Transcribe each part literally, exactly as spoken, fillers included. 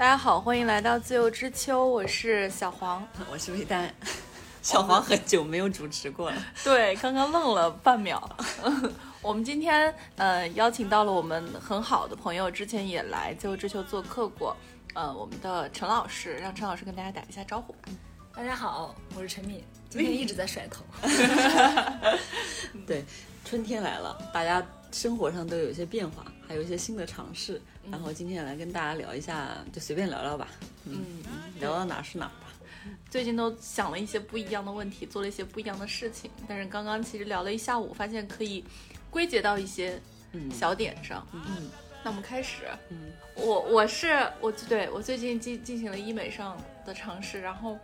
大家好，欢迎来到自由之秋，我是小黄，我是魏丹。小黄很久没有主持过了，对，刚刚愣了半秒。我们今天呃邀请到了我们很好的朋友，之前也来自由之秋做客过，呃，我们的陈老师，让陈老师跟大家打一下招呼。大家好，我是陈敏，今天一直在甩头。对，春天来了，大家生活上都有一些变化，还有一些新的尝试，嗯、然后今天来跟大家聊一下，就随便聊聊吧，嗯，嗯聊到哪是哪吧。最近都想了一些不一样的问题，做了一些不一样的事情，但是刚刚其实聊了一下午，发现可以归结到一些小点上。嗯，嗯那我们开始。嗯，我我是我对我最近进进行了医美上的尝试，然后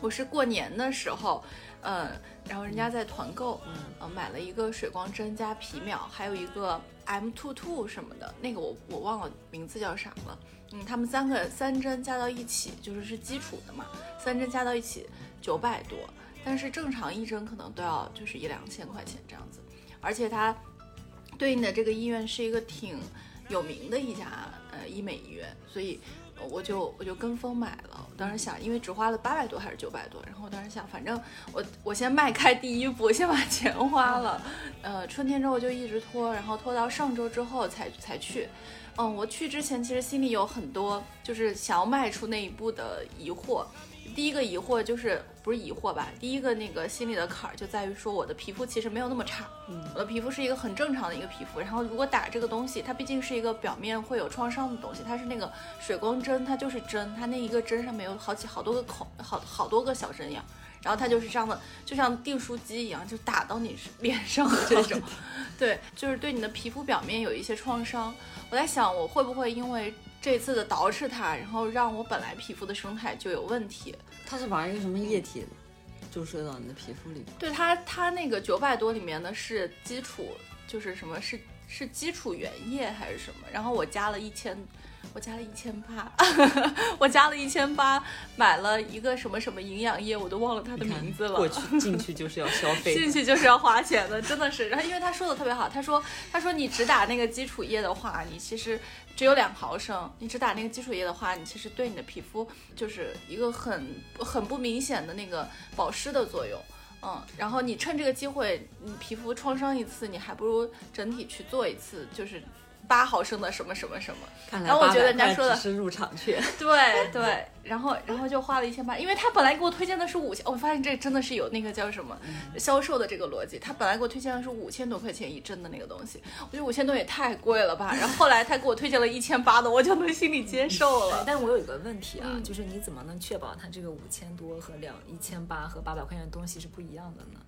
我是过年的时候，嗯，然后人家在团购，嗯，呃、买了一个水光针加皮秒，还有一个 M 二十二 什么的，那个我我忘了名字叫啥了。嗯，他们三个三针加到一起，就是是基础的嘛，三针加到一起九百多，但是正常一针可能都要就是一两千块钱这样子，而且它对应的这个医院是一个挺有名的一家呃医美医院，所以我就我就跟风买了。我当时想，因为只花了八百多还是九百多，然后我当时想，反正我我先迈开第一步，先把钱花了。呃，春天之后就一直拖，然后拖到上周之后才才去。嗯，我去之前其实心里有很多就是想要迈出那一步的疑惑。第一个疑惑就是不是疑惑吧？第一个那个心里的坎儿就在于说，我的皮肤其实没有那么差，嗯，我的皮肤是一个很正常的一个皮肤。然后如果打这个东西，它毕竟是一个表面会有创伤的东西，它是那个水光针，它就是针，它那一个针上面有好几好多个孔，好好多个小针眼，然后它就是这样的，就像订书机一样，就打到你脸上的这种，对，就是对你的皮肤表面有一些创伤。我在想，我会不会因为这次的捯饬它，然后让我本来皮肤的生态就有问题。它是把一个什么液体注射到你的皮肤里？对，它它那个九百多里面呢是基础，就是什么是是基础原液还是什么？然后我加了一千，我加了一千八，我加了一千八，买了一个什么什么营养液，我都忘了它的名字了。过去进去就是要消费，进去就是要花钱的，真的是。然后因为他说的特别好，他说他说你只打那个基础液的话，你其实只有两毫升，你只打那个基础液的话，你其实对你的皮肤就是一个很很不明显的那个保湿的作用，嗯，然后你趁这个机会，你皮肤创伤一次，你还不如整体去做一次，就是八毫升的什么什么什么。看来然后我觉得人家说的是入场券，对对，然后然后就花了一千八，因为他本来给我推荐的是五千，我发现这真的是有那个叫什么销售的这个逻辑，他本来给我推荐的是五千多块钱一针的那个东西，我觉得五千多也太贵了吧，然后后来他给我推荐了一千八的，我就能心里接受了。但我有一个问题啊，嗯、就是你怎么能确保他这个五千多和两一千八和八百块钱的东西是不一样的呢？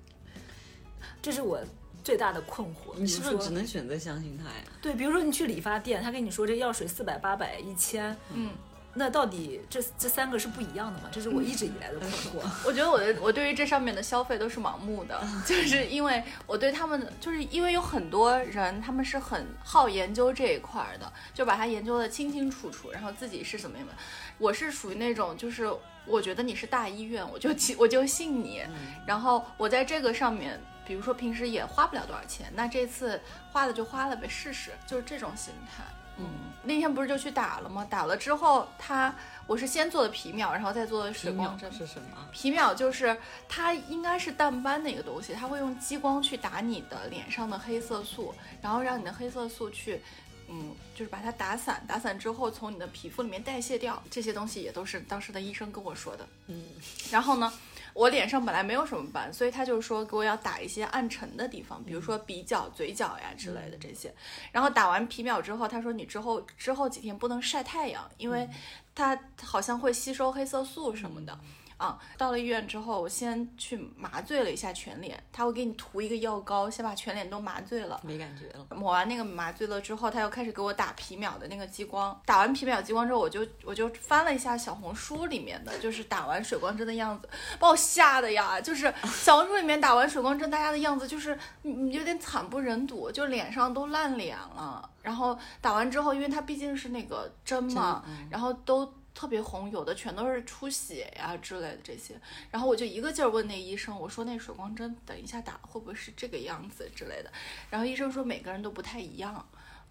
这是我最大的困惑。你是不是只能选择相信他呀？对，比如说你去理发店，他跟你说这药水四百、八百、一千，嗯，那到底这这三个是不一样的吗？这是我一直以来的困惑。我觉得我的我对于这上面的消费都是盲目的，就是因为我对他们，就是因为有很多人他们是很好研究这一块的，就把它研究的清清楚楚，然后自己是什么样的。我是属于那种就是。我觉得你是大医院，我就我就信你、嗯。然后我在这个上面，比如说平时也花不了多少钱，那这次花了就花了呗，试试，就是这种心态。嗯，那天不是就去打了吗？打了之后，他我是先做的皮秒，然后再做的水光针。是什么？皮秒就是它应该是淡斑的一个东西，它会用激光去打你的脸上的黑色素，然后让你的黑色素去。嗯，就是把它打散，打散之后从你的皮肤里面代谢掉，这些东西也都是当时的医生跟我说的。嗯，然后呢，我脸上本来没有什么斑，所以他就说给我要打一些暗沉的地方，比如说鼻角、嘴角呀之类的这些。然后打完皮秒之后，他说你之后之后几天不能晒太阳，因为它好像会吸收黑色素什么的。啊，到了医院之后，我先去麻醉了一下全脸，他会给你涂一个药膏，先把全脸都麻醉了，没感觉了。抹完那个麻醉了之后，他又开始给我打皮秒的那个激光。打完皮秒激光之后，我就我就翻了一下小红书里面的，就是打完水光针的样子，把我吓得呀！就是小红书里面打完水光针大家的样子，就是有点惨不忍睹，就脸上都烂脸了。然后打完之后，因为它毕竟是那个针嘛，嗯、然后都。特别红，有的全都是出血呀之类的这些，然后我就一个劲儿问那医生，我说那水光针等一下打会不会是这个样子之类的，然后医生说每个人都不太一样，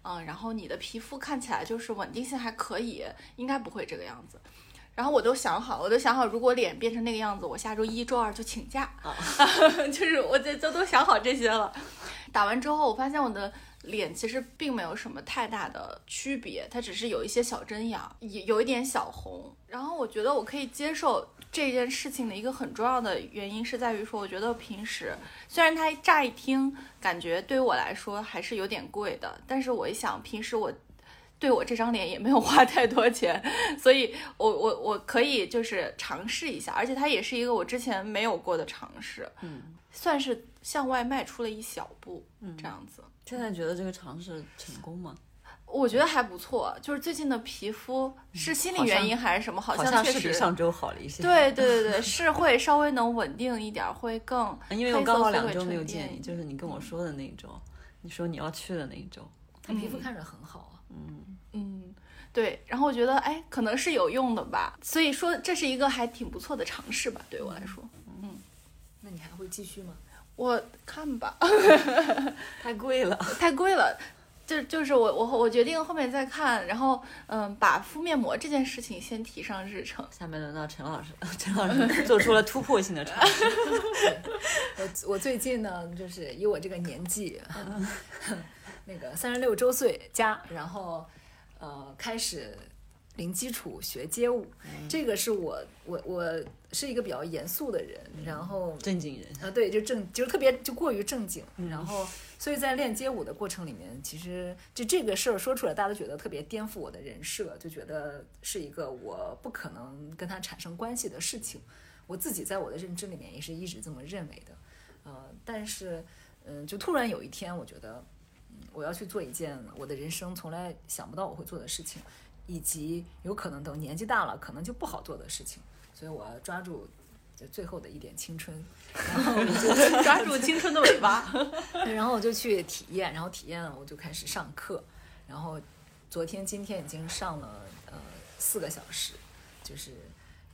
嗯，然后你的皮肤看起来就是稳定性还可以，应该不会这个样子。然后我都想好，我都想好，如果脸变成那个样子，我下周一周二就请假、oh. 就是我这就都想好这些了。打完之后我发现我的脸其实并没有什么太大的区别，它只是有一些小针眼，有一点小红。然后我觉得我可以接受这件事情的一个很重要的原因是在于说，我觉得平时虽然它乍一听感觉对于我来说还是有点贵的，但是我一想平时我对我这张脸也没有花太多钱，所以我我我可以就是尝试一下，而且它也是一个我之前没有过的尝试，嗯，算是向外迈出了一小步，嗯，这样子。现在觉得这个尝试成功吗？我觉得还不错，就是最近的皮肤是心理原因还是什么，好像确实上周好了一些。对对对对，是会稍微能稳定一点，会更。因为我刚好两周没有见你，就是你跟我说的那一周，你说你要去的那一周，他皮肤看着很好啊。嗯嗯，对。然后我觉得，哎，可能是有用的吧，所以说这是一个还挺不错的尝试吧，对我来说。嗯，那你还会继续吗？我看吧。太贵了，太贵了。就就是我我我决定后面再看，然后嗯，把敷面膜这件事情先提上日程。下面轮到陈老师，陈老师做出了突破性的尝试。我我最近呢，就是以我这个年纪，那个三十六周岁加，然后呃开始零基础学街舞，嗯、这个是我我我是一个比较严肃的人，嗯、然后正经人啊，对，就正就是特别就过于正经，嗯、然后。所以在练街舞的过程里面，其实就这个事儿说出来，大家都觉得特别颠覆我的人设，就觉得是一个我不可能跟他产生关系的事情。我自己在我的认知里面也是一直这么认为的，呃，但是，嗯，就突然有一天，我觉得，嗯，我要去做一件我的人生从来想不到我会做的事情，以及有可能等年纪大了可能就不好做的事情，所以我要抓住。就最后的一点青春，然后我就抓住青春的尾巴，然后我就去体验，然后体验了我就开始上课，然后昨天今天已经上了呃四个小时，就是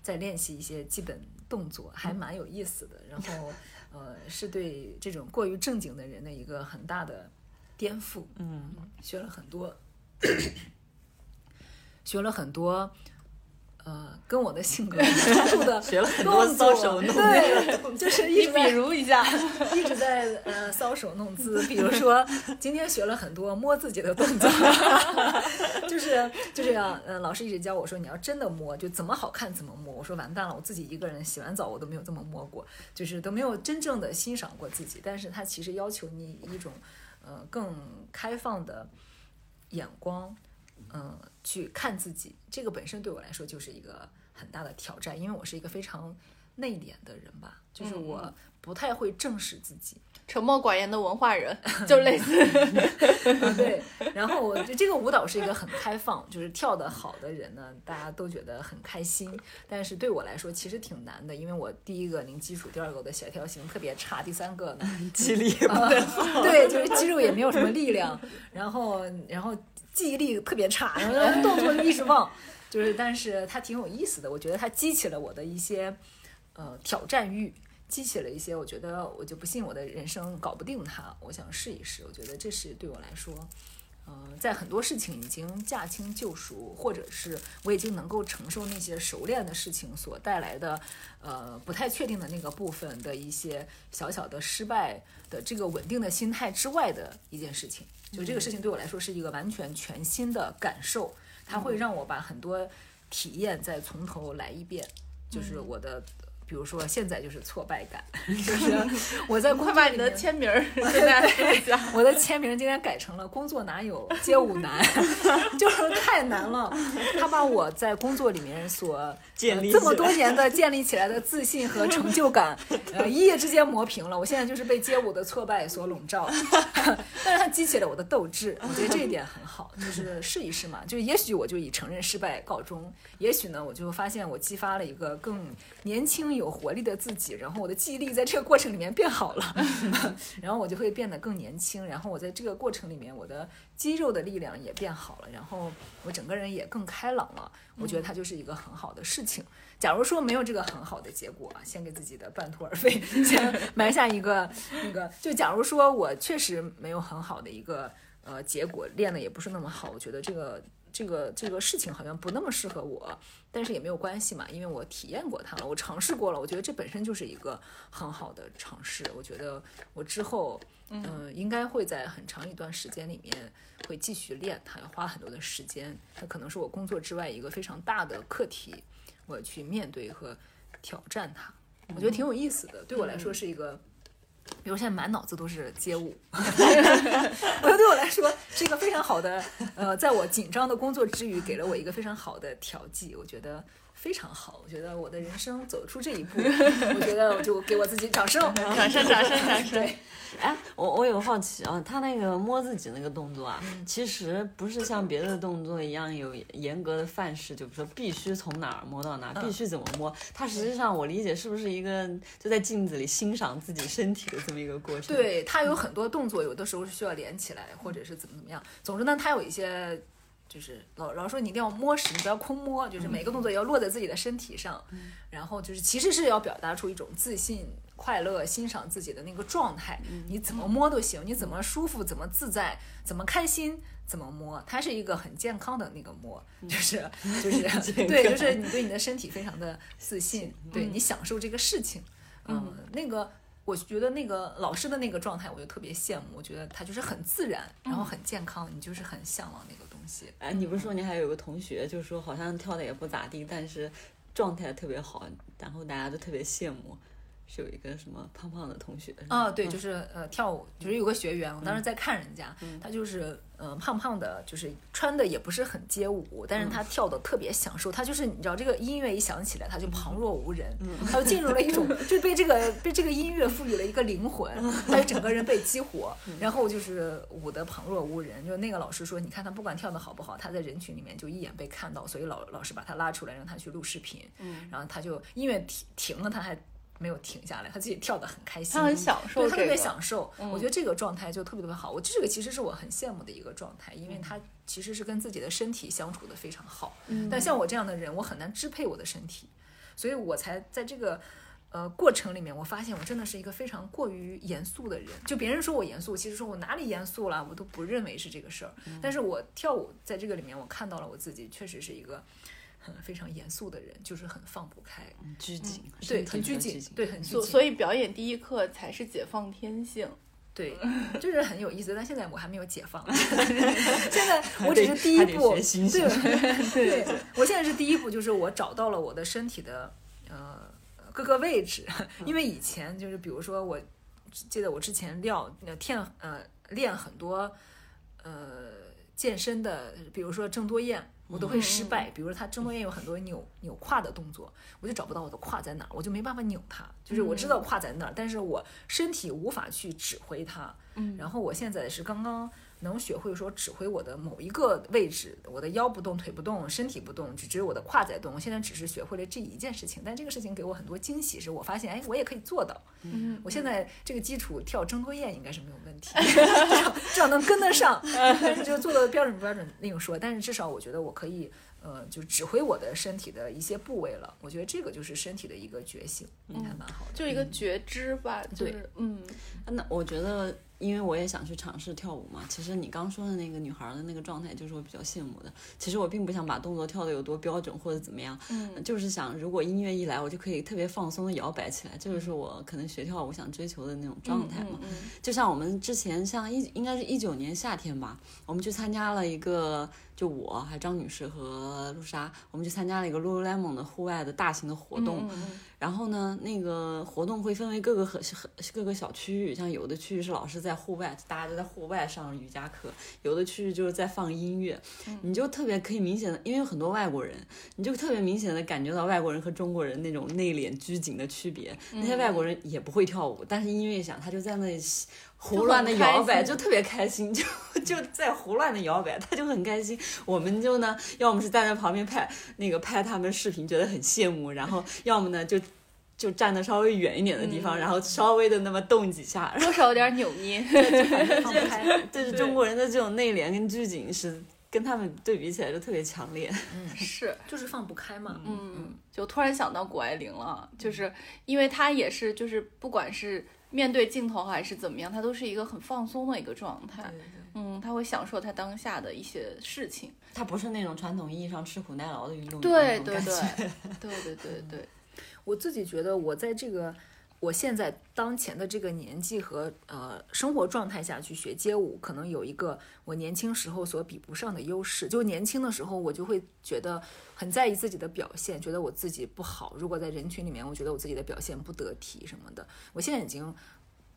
在练习一些基本动作，还蛮有意思的。然后呃是对这种过于正经的人的一个很大的颠覆，嗯，学了很多，学了很多。呃，跟我的性格相处的学了很多搔首弄姿，对，就是你比如一下，一直在呃搔首弄姿，比如说今天学了很多摸自己的动作，就是就这样。呃，老师一直教我说你要真的摸，就怎么好看怎么摸。我说完蛋了，我自己一个人洗完澡我都没有这么摸过，就是都没有真正的欣赏过自己。但是他其实要求你一种呃更开放的眼光。嗯，去看自己，这个本身对我来说就是一个很大的挑战，因为我是一个非常内敛的人吧，就是我不太会正视自己，沉默寡言的文化人，就类似。对，然后我这个舞蹈是一个很开放，就是跳得好的人呢，大家都觉得很开心，但是对我来说其实挺难的，因为我第一个零基础，第二个我的协调性特别差，第三个呢肌力也不太好、呃，对，就是肌肉也没有什么力量，然后然后。记忆力特别差，然后动作一直忘，就是，但是它挺有意思的，我觉得它激起了我的一些，呃，挑战欲，激起了一些，我觉得我就不信我的人生搞不定它，我想试一试，我觉得这是对我来说，呃，在很多事情已经驾轻就熟，或者是我已经能够承受那些熟练的事情所带来的，呃，不太确定的那个部分的一些小小的失败的这个稳定的心态之外的一件事情。就这个事情对我来说是一个完全全新的感受，它会让我把很多体验再从头来一遍。就是我的，比如说现在就是挫败感，就是我在快把你的签名跟大家说一下，我的签名今天改成了工作哪有街舞难，就是太难了。他把我在工作里面所建立这么多年的建立起来的自信和成就感，呃，一夜之间磨平了。我现在就是被街舞的挫败所笼罩，但是它激起了我的斗志，我觉得这一点很好，就是试一试嘛。就也许我就以承认失败告终，也许呢，我就发现我激发了一个更年轻有活力的自己，然后我的记忆力在这个过程里面变好了，然后我就会变得更年轻，然后我在这个过程里面我的肌肉的力量也变好了，然后我整个人也更开朗了。我觉得它就是一个很好的事情。假如说没有这个很好的结果啊，先给自己的半途而废，先埋下一个那个。就假如说我确实没有很好的一个呃结果练的也不是那么好，我觉得这个这个这个事情好像不那么适合我，但是也没有关系嘛，因为我体验过它了，我尝试过了，我觉得这本身就是一个很好的尝试。我觉得我之后嗯、呃、应该会在很长一段时间里面会继续练它，要花很多的时间，它可能是我工作之外一个非常大的课题，我去面对和挑战它，我觉得挺有意思的。对我来说是一个，比如现在满脑子都是街舞我觉得对我来说是一个非常好的呃，在我紧张的工作之余给了我一个非常好的调剂，我觉得非常好，我觉得我的人生走出这一步我觉得我就给我自己掌声掌声掌声掌声。对，哎，我我有好奇啊，他那个摸自己那个动作啊，其实不是像别的动作一样有严格的范式，就比如说必须从哪儿摸到哪儿，必须怎么摸，它实际上我理解是不是一个就在镜子里欣赏自己身体的这么一个过程。对，它有很多动作，有的时候是需要连起来或者是怎么怎么样，总之呢它有一些就是老老说你一定要摸实，你不要空摸，就是每个动作也要落在自己的身体上、嗯、然后就是其实是要表达出一种自信快乐欣赏自己的那个状态、嗯、你怎么摸都行，你怎么舒服怎么自在怎么开心怎么摸，它是一个很健康的那个摸，就是就是对，就是你对你的身体非常的自信、嗯、对你享受这个事情。 嗯, 嗯那个我觉得那个老师的那个状态我就特别羡慕，我觉得他就是很自然然后很健康、嗯、你就是很向往那个东西。哎，你不是说你还有个同学就是说好像跳的也不咋地，但是状态特别好，然后大家都特别羡慕，是有一个什么胖胖的同学啊？对，就是呃跳舞就是有个学员，我当时在看人家、嗯、他就是呃胖胖的，就是穿的也不是很街舞，但是他跳的特别享受，他就是你知道这个音乐一响起来他就旁若无人、嗯、他就进入了一种就被这个被这个音乐赋予了一个灵魂，他就整个人被激活，然后就是舞得旁若无人。就那个老师说你看他不管跳的好不好，他在人群里面就一眼被看到，所以老老师把他拉出来让他去录视频、嗯、然后他就音乐停停了他还没有停下来，他自己跳得很开心，他很享受、这个、他特别享受、嗯、我觉得这个状态就特别特别好。我这个其实是我很羡慕的一个状态，因为他其实是跟自己的身体相处得非常好、嗯、但像我这样的人我很难支配我的身体，所以我才在这个呃过程里面我发现我真的是一个非常过于严肃的人，就别人说我严肃，其实说我哪里严肃了我都不认为是这个事儿、嗯、但是我跳舞在这个里面我看到了我自己确实是一个很非常严肃的人，就是很放不开，拘谨、嗯、对，很拘谨，对，很拘谨。所以表演第一课才是解放天性，对，就是很有意思。但现在我还没有解放，现在我只是第一步，对对，我现在是第一步，就是我找到了我的身体的呃各个位置，因为以前就是比如说我记得我之前料练呃练很多呃健身的，比如说郑多燕。我都会失败，比如他郑多燕有很多扭扭胯的动作，我就找不到我的胯在哪，我就没办法扭它，就是我知道胯在哪，但是我身体无法去指挥它。然后我现在是刚刚能学会说指挥我的某一个位置，我的腰不动腿不动身体不动，只只有我的胯在动，我现在只是学会了这一件事情，但这个事情给我很多惊喜，是我发现哎，我也可以做到。嗯，我现在这个基础跳郑多燕应该是没有问题这样能跟得上，但是就做的标准不标准另说，但是至少我觉得我可以呃，就指挥我的身体的一些部位了，我觉得这个就是身体的一个觉醒，嗯，还蛮好的，就一个觉知吧，嗯，对，嗯，那我觉得，因为我也想去尝试跳舞嘛。其实你刚说的那个女孩的那个状态，就是我比较羡慕的。其实我并不想把动作跳得有多标准或者怎么样，嗯，就是想如果音乐一来，我就可以特别放松的摇摆起来，这就是我可能学跳舞想追求的那种状态嘛。嗯嗯嗯，就像我们之前，像一应该是一九年夏天吧，我们去参加了一个。就我还张女士和露莎，我们去参加了一个 Lululemon 的户外的大型的活动，嗯嗯，然后呢那个活动会分为各个和各个小区域，像有的区域是老师在户外，大家就在户外上瑜伽课，有的区域就是在放音乐，嗯，你就特别可以明显的，因为有很多外国人，你就特别明显的感觉到外国人和中国人那种内敛拘谨的区别，嗯，那些外国人也不会跳舞，但是音乐一响他就在那里胡乱的摇摆，就特别开心，就就在胡乱的摇摆，他就很开心。我们就呢，要么是站在旁边拍那个拍他们视频，觉得很羡慕，然后要么呢就就站得稍微远一点的地方，嗯，然后稍微的那么动几下，多少有点扭捏，就是中国人的这种内敛跟拘谨是。跟他们对比起来就特别强烈，嗯，是，就是放不开嘛，嗯，就突然想到谷爱凌了，就是因为她也是，就是不管是面对镜头还是怎么样，他都是一个很放松的一个状态。对对对，嗯，他会享受他当下的一些事情，他不是那种传统意义上吃苦耐劳的运动。对对对对对对对，我自己觉得我在这个我现在当前的这个年纪和呃生活状态下去学街舞，可能有一个我年轻时候所比不上的优势。就年轻的时候我就会觉得很在意自己的表现，觉得我自己不好，如果在人群里面我觉得我自己的表现不得体什么的。我现在已经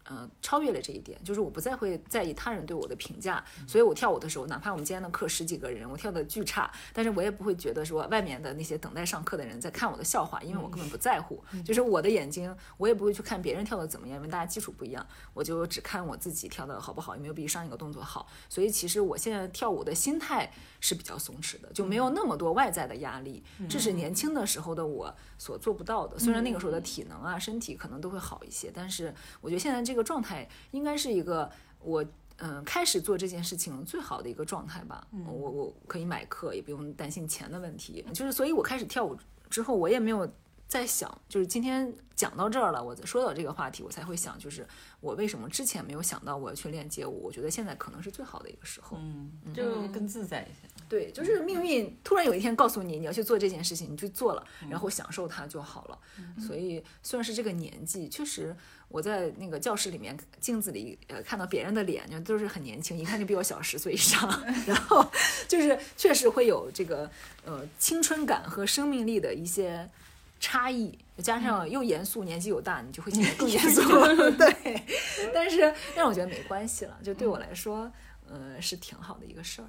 呃超越了这一点，就是我不再会在意他人对我的评价，所以我跳舞的时候，哪怕我们今天的课十几个人，我跳的巨差，但是我也不会觉得说外面的那些等待上课的人在看我的笑话，因为我根本不在乎。就是我的眼睛，我也不会去看别人跳的怎么样，因为大家基础不一样，我就只看我自己跳的好不好，有没有比上一个动作好。所以其实我现在跳舞的心态是比较松弛的，就没有那么多外在的压力，这是年轻的时候的我所做不到的。虽然那个时候的体能啊身体可能都会好一些，但是我觉得现在这这个状态应该是一个我嗯、呃、开始做这件事情最好的一个状态吧。嗯、我我可以买课，也不用担心钱的问题。就是所以我开始跳舞之后，我也没有在想，就是今天讲到这儿了，我说到这个话题，我才会想，就是我为什么之前没有想到我要去练街舞？我觉得现在可能是最好的一个时候，嗯，就更自在一些。对，就是命运突然有一天告诉你你要去做这件事情，你去做了，然后享受它就好了。嗯、所以虽然是这个年纪，确实我在那个教室里面镜子里呃看到别人的脸，就都是很年轻，一看就比我小十岁以上，然后就是确实会有这个呃青春感和生命力的一些差异，加上又严肃，年纪又大，你就会显得更严肃。对，但是让我觉得没关系了，就对我来说，呃，是挺好的一个事儿。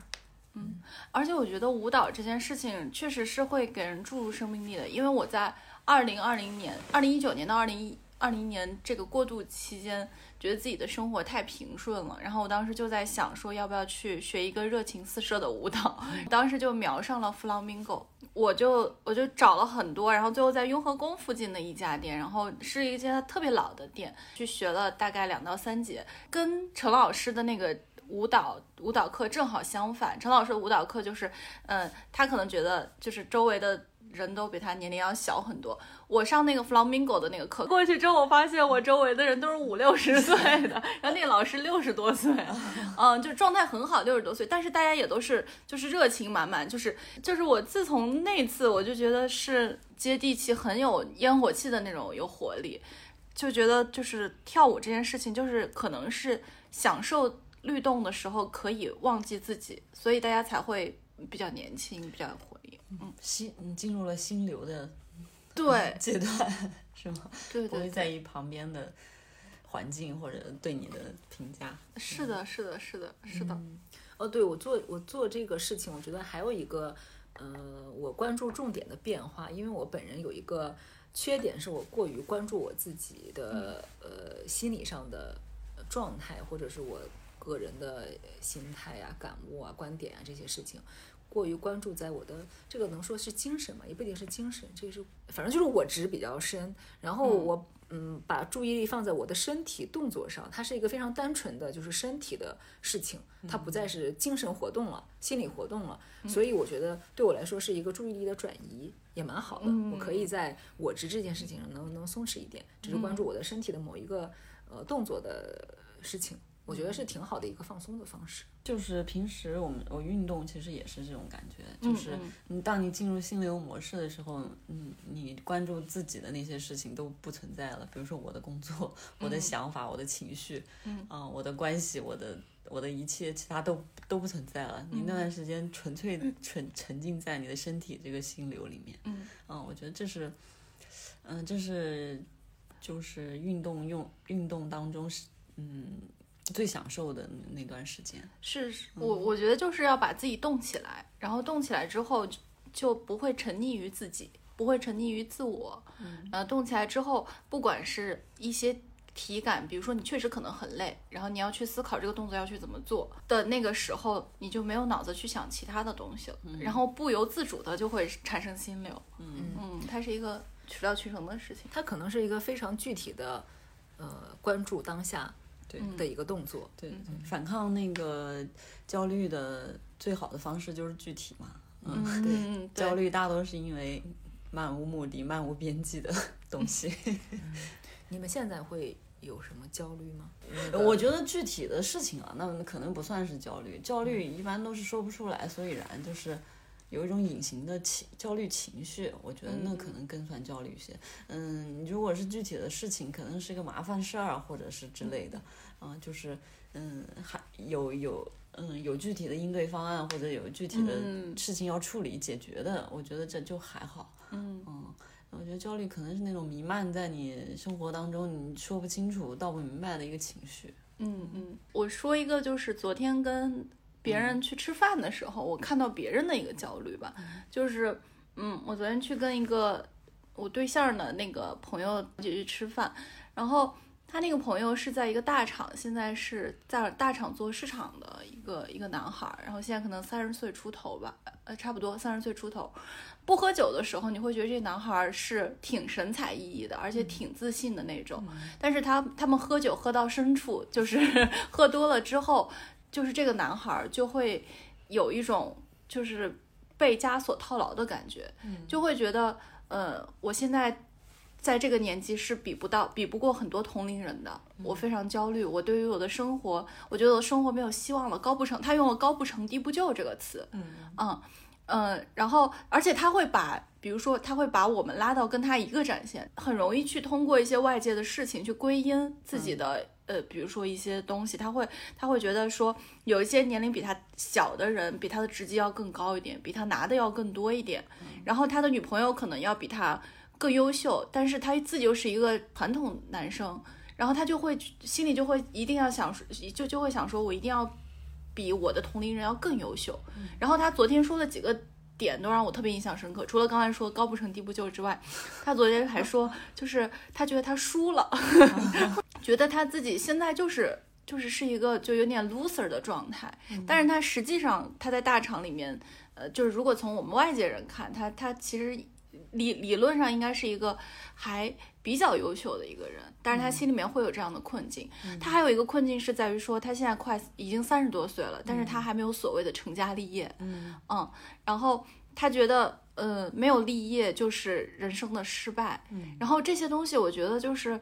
嗯，而且我觉得舞蹈这件事情确实是会给人注入生命力的，因为我在二零二零年、二零一九年到二零二零年这个过渡期间，觉得自己的生活太平顺了，然后我当时就在想说，要不要去学一个热情四射的舞蹈？当时就瞄上了 Flamenco。我就我就找了很多，然后最后在雍和宫附近的一家店，然后是一家特别老的店，去学了大概两到三节，跟陈老师的那个舞蹈舞蹈课正好相反。陈老师的舞蹈课就是，嗯、呃，他可能觉得就是周围的人都比他年龄要小很多。我上那个 Flamenco 的那个课过去之后，我发现我周围的人都是五六十岁的，然后那个老师六十多岁，嗯，就状态很好，六十多岁，但是大家也都是就是热情满满，就是就是我自从那次我就觉得是接地气，很有烟火气的那种，有活力，就觉得就是跳舞这件事情，就是可能是享受律动的时候可以忘记自己，所以大家才会比较年轻，比较有活力。嗯，心你进入了心流的对阶段是吗？对对对，不会在意旁边的环境或者对你的评价。是的，是的，是的，是的。嗯、哦，对我做我做这个事情，我觉得还有一个呃，我关注重点的变化，因为我本人有一个缺点，是我过于关注我自己的、嗯、呃心理上的状态，或者是我个人的心态啊、感悟啊、观点啊这些事情。过于关注在我的这个能说是精神嘛，也不一定是精神，这是反正就是我执比较深，然后我嗯把注意力放在我的身体动作上，它是一个非常单纯的就是身体的事情，它不再是精神活动了、心理活动了，所以我觉得对我来说是一个注意力的转移，也蛮好的。我可以在我执这件事情上能能松弛一点，只是关注我的身体的某一个呃动作的事情。我觉得是挺好的一个放松的方式。就是平时我们我运动其实也是这种感觉，就是你当你进入心流模式的时候，嗯，你关注自己的那些事情都不存在了，比如说我的工作、我的想法、我的情绪，嗯、呃，我的关系、我的我的一切其他都都不存在了。你那段时间纯粹沉沉浸在你的身体这个心流里面，嗯、呃，我觉得这是，嗯、呃，这是就是运动用运动当中是嗯。最享受的那段时间是我我觉得就是要把自己动起来，然后动起来之后就不会沉溺于自己，不会沉溺于自我，嗯，然后动起来之后，不管是一些体感，比如说你确实可能很累，然后你要去思考这个动作要去怎么做的那个时候，你就没有脑子去想其他的东西了，嗯、然后不由自主的就会产生心流，嗯嗯，它是一个水到渠成的事情，它可能是一个非常具体的，呃，关注当下。对的一个动作，对，反抗那个焦虑的最好的方式就是具体嘛，嗯，对，嗯、对，焦虑大多是因为漫无目的、漫无边际的东西。嗯、你们现在会有什么焦虑吗？那个、我觉得具体的事情啊，那可能不算是焦虑，焦虑一般都是说不出来所以然，就是有一种隐形的情焦虑情绪，我觉得那可能更算焦虑一些。嗯，如果是具体的事情，可能是一个麻烦事儿或者是之类的，啊，就是嗯，还有有嗯有具体的应对方案或者有具体的事情要处理解决的，嗯、我觉得这就还好。嗯嗯，我觉得焦虑可能是那种弥漫在你生活当中，你说不清楚、道不明白的一个情绪。嗯嗯，我说一个，就是昨天跟别人去吃饭的时候，我看到别人的一个焦虑吧，就是，嗯，我昨天去跟一个我对象的那个朋友一起去吃饭，然后他那个朋友是在一个大厂，现在是在大厂做市场的一个一个男孩，然后现在可能三十岁出头吧，呃，差不多三十岁出头。不喝酒的时候，你会觉得这男孩是挺神采奕奕的，而且挺自信的那种，但是他他们喝酒喝到深处，就是喝多了之后。就是这个男孩就会有一种就是被枷锁套牢的感觉，就会觉得呃，我现在在这个年纪是比不到比不过很多同龄人的，我非常焦虑，我对于我的生活，我觉得我生活没有希望了，高不成他用了高不成低不就这个词，嗯嗯嗯，然后而且他会把，比如说他会把我们拉到跟他一个战线，很容易去通过一些外界的事情去归因自己的、嗯、呃，比如说一些东西，他会他会觉得说有一些年龄比他小的人比他的职级要更高一点，比他拿的要更多一点，然后他的女朋友可能要比他更优秀，但是他自己又是一个传统男生，然后他就会心里就会一定要想就就会想说我一定要比我的同龄人要更优秀，然后他昨天说的几个点都让我特别印象深刻，除了刚才说高不成低不就之外，他昨天还说就是他觉得他输了觉得他自己现在就是就是是一个就有点 loser 的状态，但是他实际上他在大厂里面呃，就是如果从我们外界人看他他其实理理论上应该是一个还比较优秀的一个人，但是他心里面会有这样的困境、嗯、他还有一个困境是在于说他现在快已经三十多岁了、嗯、但是他还没有所谓的成家立业，嗯嗯，然后他觉得呃没有立业就是人生的失败、嗯、然后这些东西我觉得就是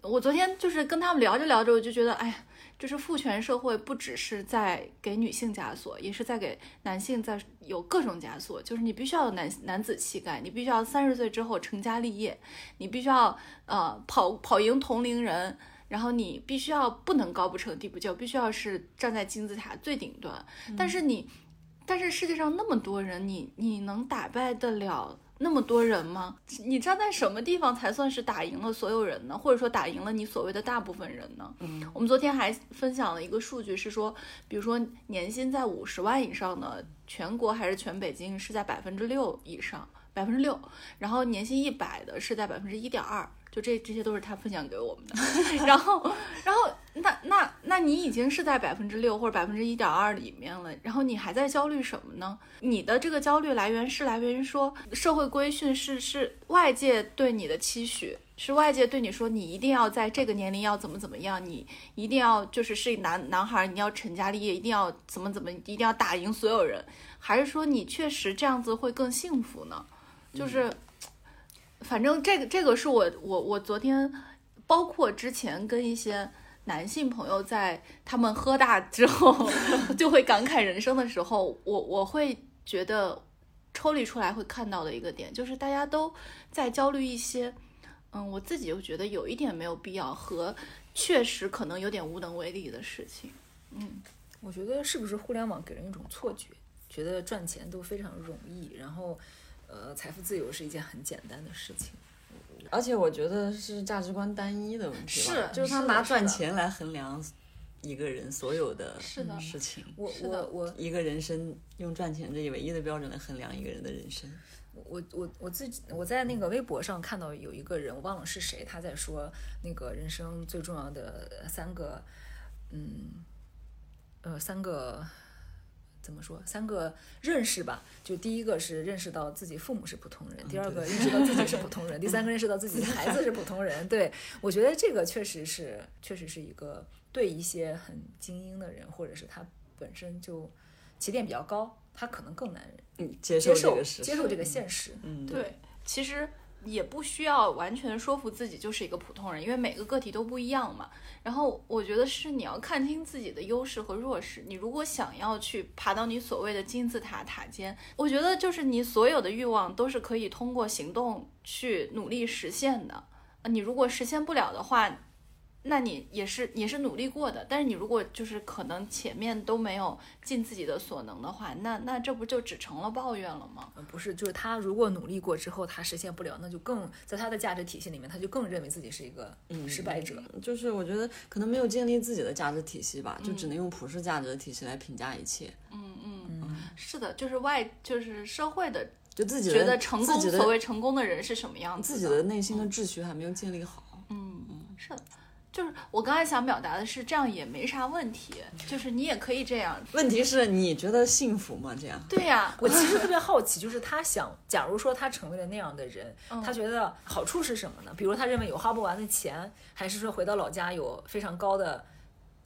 我昨天就是跟他们聊着聊着我就觉得哎呀，就是父权社会不只是在给女性枷锁，也是在给男性在有各种枷锁，就是你必须要有男男子气概，你必须要三十岁之后成家立业，你必须要呃跑跑赢同龄人，然后你必须要不能高不成低不就，必须要是站在金字塔最顶端、嗯、但是你但是世界上那么多人，你你能打败得了那么多人吗？你站在什么地方才算是打赢了所有人呢？或者说打赢了你所谓的大部分人呢？嗯，我们昨天还分享了一个数据，是说，比如说年薪在五十万以上的，全国还是全北京是在百分之六以上，百分之六，然后年薪一百的是在百分之一点二，就这这些都是他分享给我们的。然后，然后那那那你已经是在百分之六或者百分之一点二里面了，然后你还在焦虑什么呢？你的这个焦虑来源是来源于说社会规训，是是外界对你的期许，是外界对你说你一定要在这个年龄要怎么怎么样，你一定要就是是男男孩，你要成家立业，一定要怎么怎么，一定要打赢所有人，还是说你确实这样子会更幸福呢？就是，反正这个这个是我我我昨天，包括之前跟一些男性朋友在他们喝大之后就会感慨人生的时候，我我会觉得抽离出来会看到的一个点，就是大家都在焦虑一些，嗯，我自己就觉得有一点没有必要和确实可能有点无能为力的事情。嗯，我觉得是不是互联网给人一种错觉，觉得赚钱都非常容易，然后。呃，财富自由是一件很简单的事情，而且我觉得是价值观单一的问题吧，是，就是他拿赚钱来衡量一个人所有的事情，我我我一个人生用赚钱这一唯一的标准来衡量一个人的人生。我我我自己我在那个微博上看到有一个人，我忘了是谁，他在说那个人生最重要的三个，嗯，呃，三个。怎么说，三个认识吧，就第一个是认识到自己父母是普通人，第二个认识到自己是普通人，第三个认识到自己的孩子是普通人。对，我觉得这个确实是确实是一个对一些很精英的人，或者是他本身就起点比较高，他可能更难接受接受这个现实。嗯，对，其实也不需要完全说服自己就是一个普通人，因为每个个体都不一样嘛。然后我觉得是你要看清自己的优势和弱势，你如果想要去爬到你所谓的金字塔塔尖，我觉得就是你所有的欲望都是可以通过行动去努力实现的。你如果实现不了的话，那你也是也是努力过的，但是你如果就是可能前面都没有尽自己的所能的话，那那这不就只成了抱怨了吗？不是，就是他如果努力过之后他实现不了，那就更在他的价值体系里面他就更认为自己是一个失败者、嗯、就是我觉得可能没有建立自己的价值体系吧，就只能用普世价值体系来评价一切。嗯嗯嗯，是的，就是外就是社会的就自己的觉得成功，所谓成功的人是什么样子的，自己的内心的秩序还没有建立好。嗯嗯，是的，就是我刚才想表达的是这样也没啥问题，就是你也可以这样，问题是你觉得幸福吗？这样对呀、啊，我其实特别好奇，就是他想假如说他成为了那样的人、嗯、他觉得好处是什么呢？比如他认为有花不完的钱，还是说回到老家有非常高的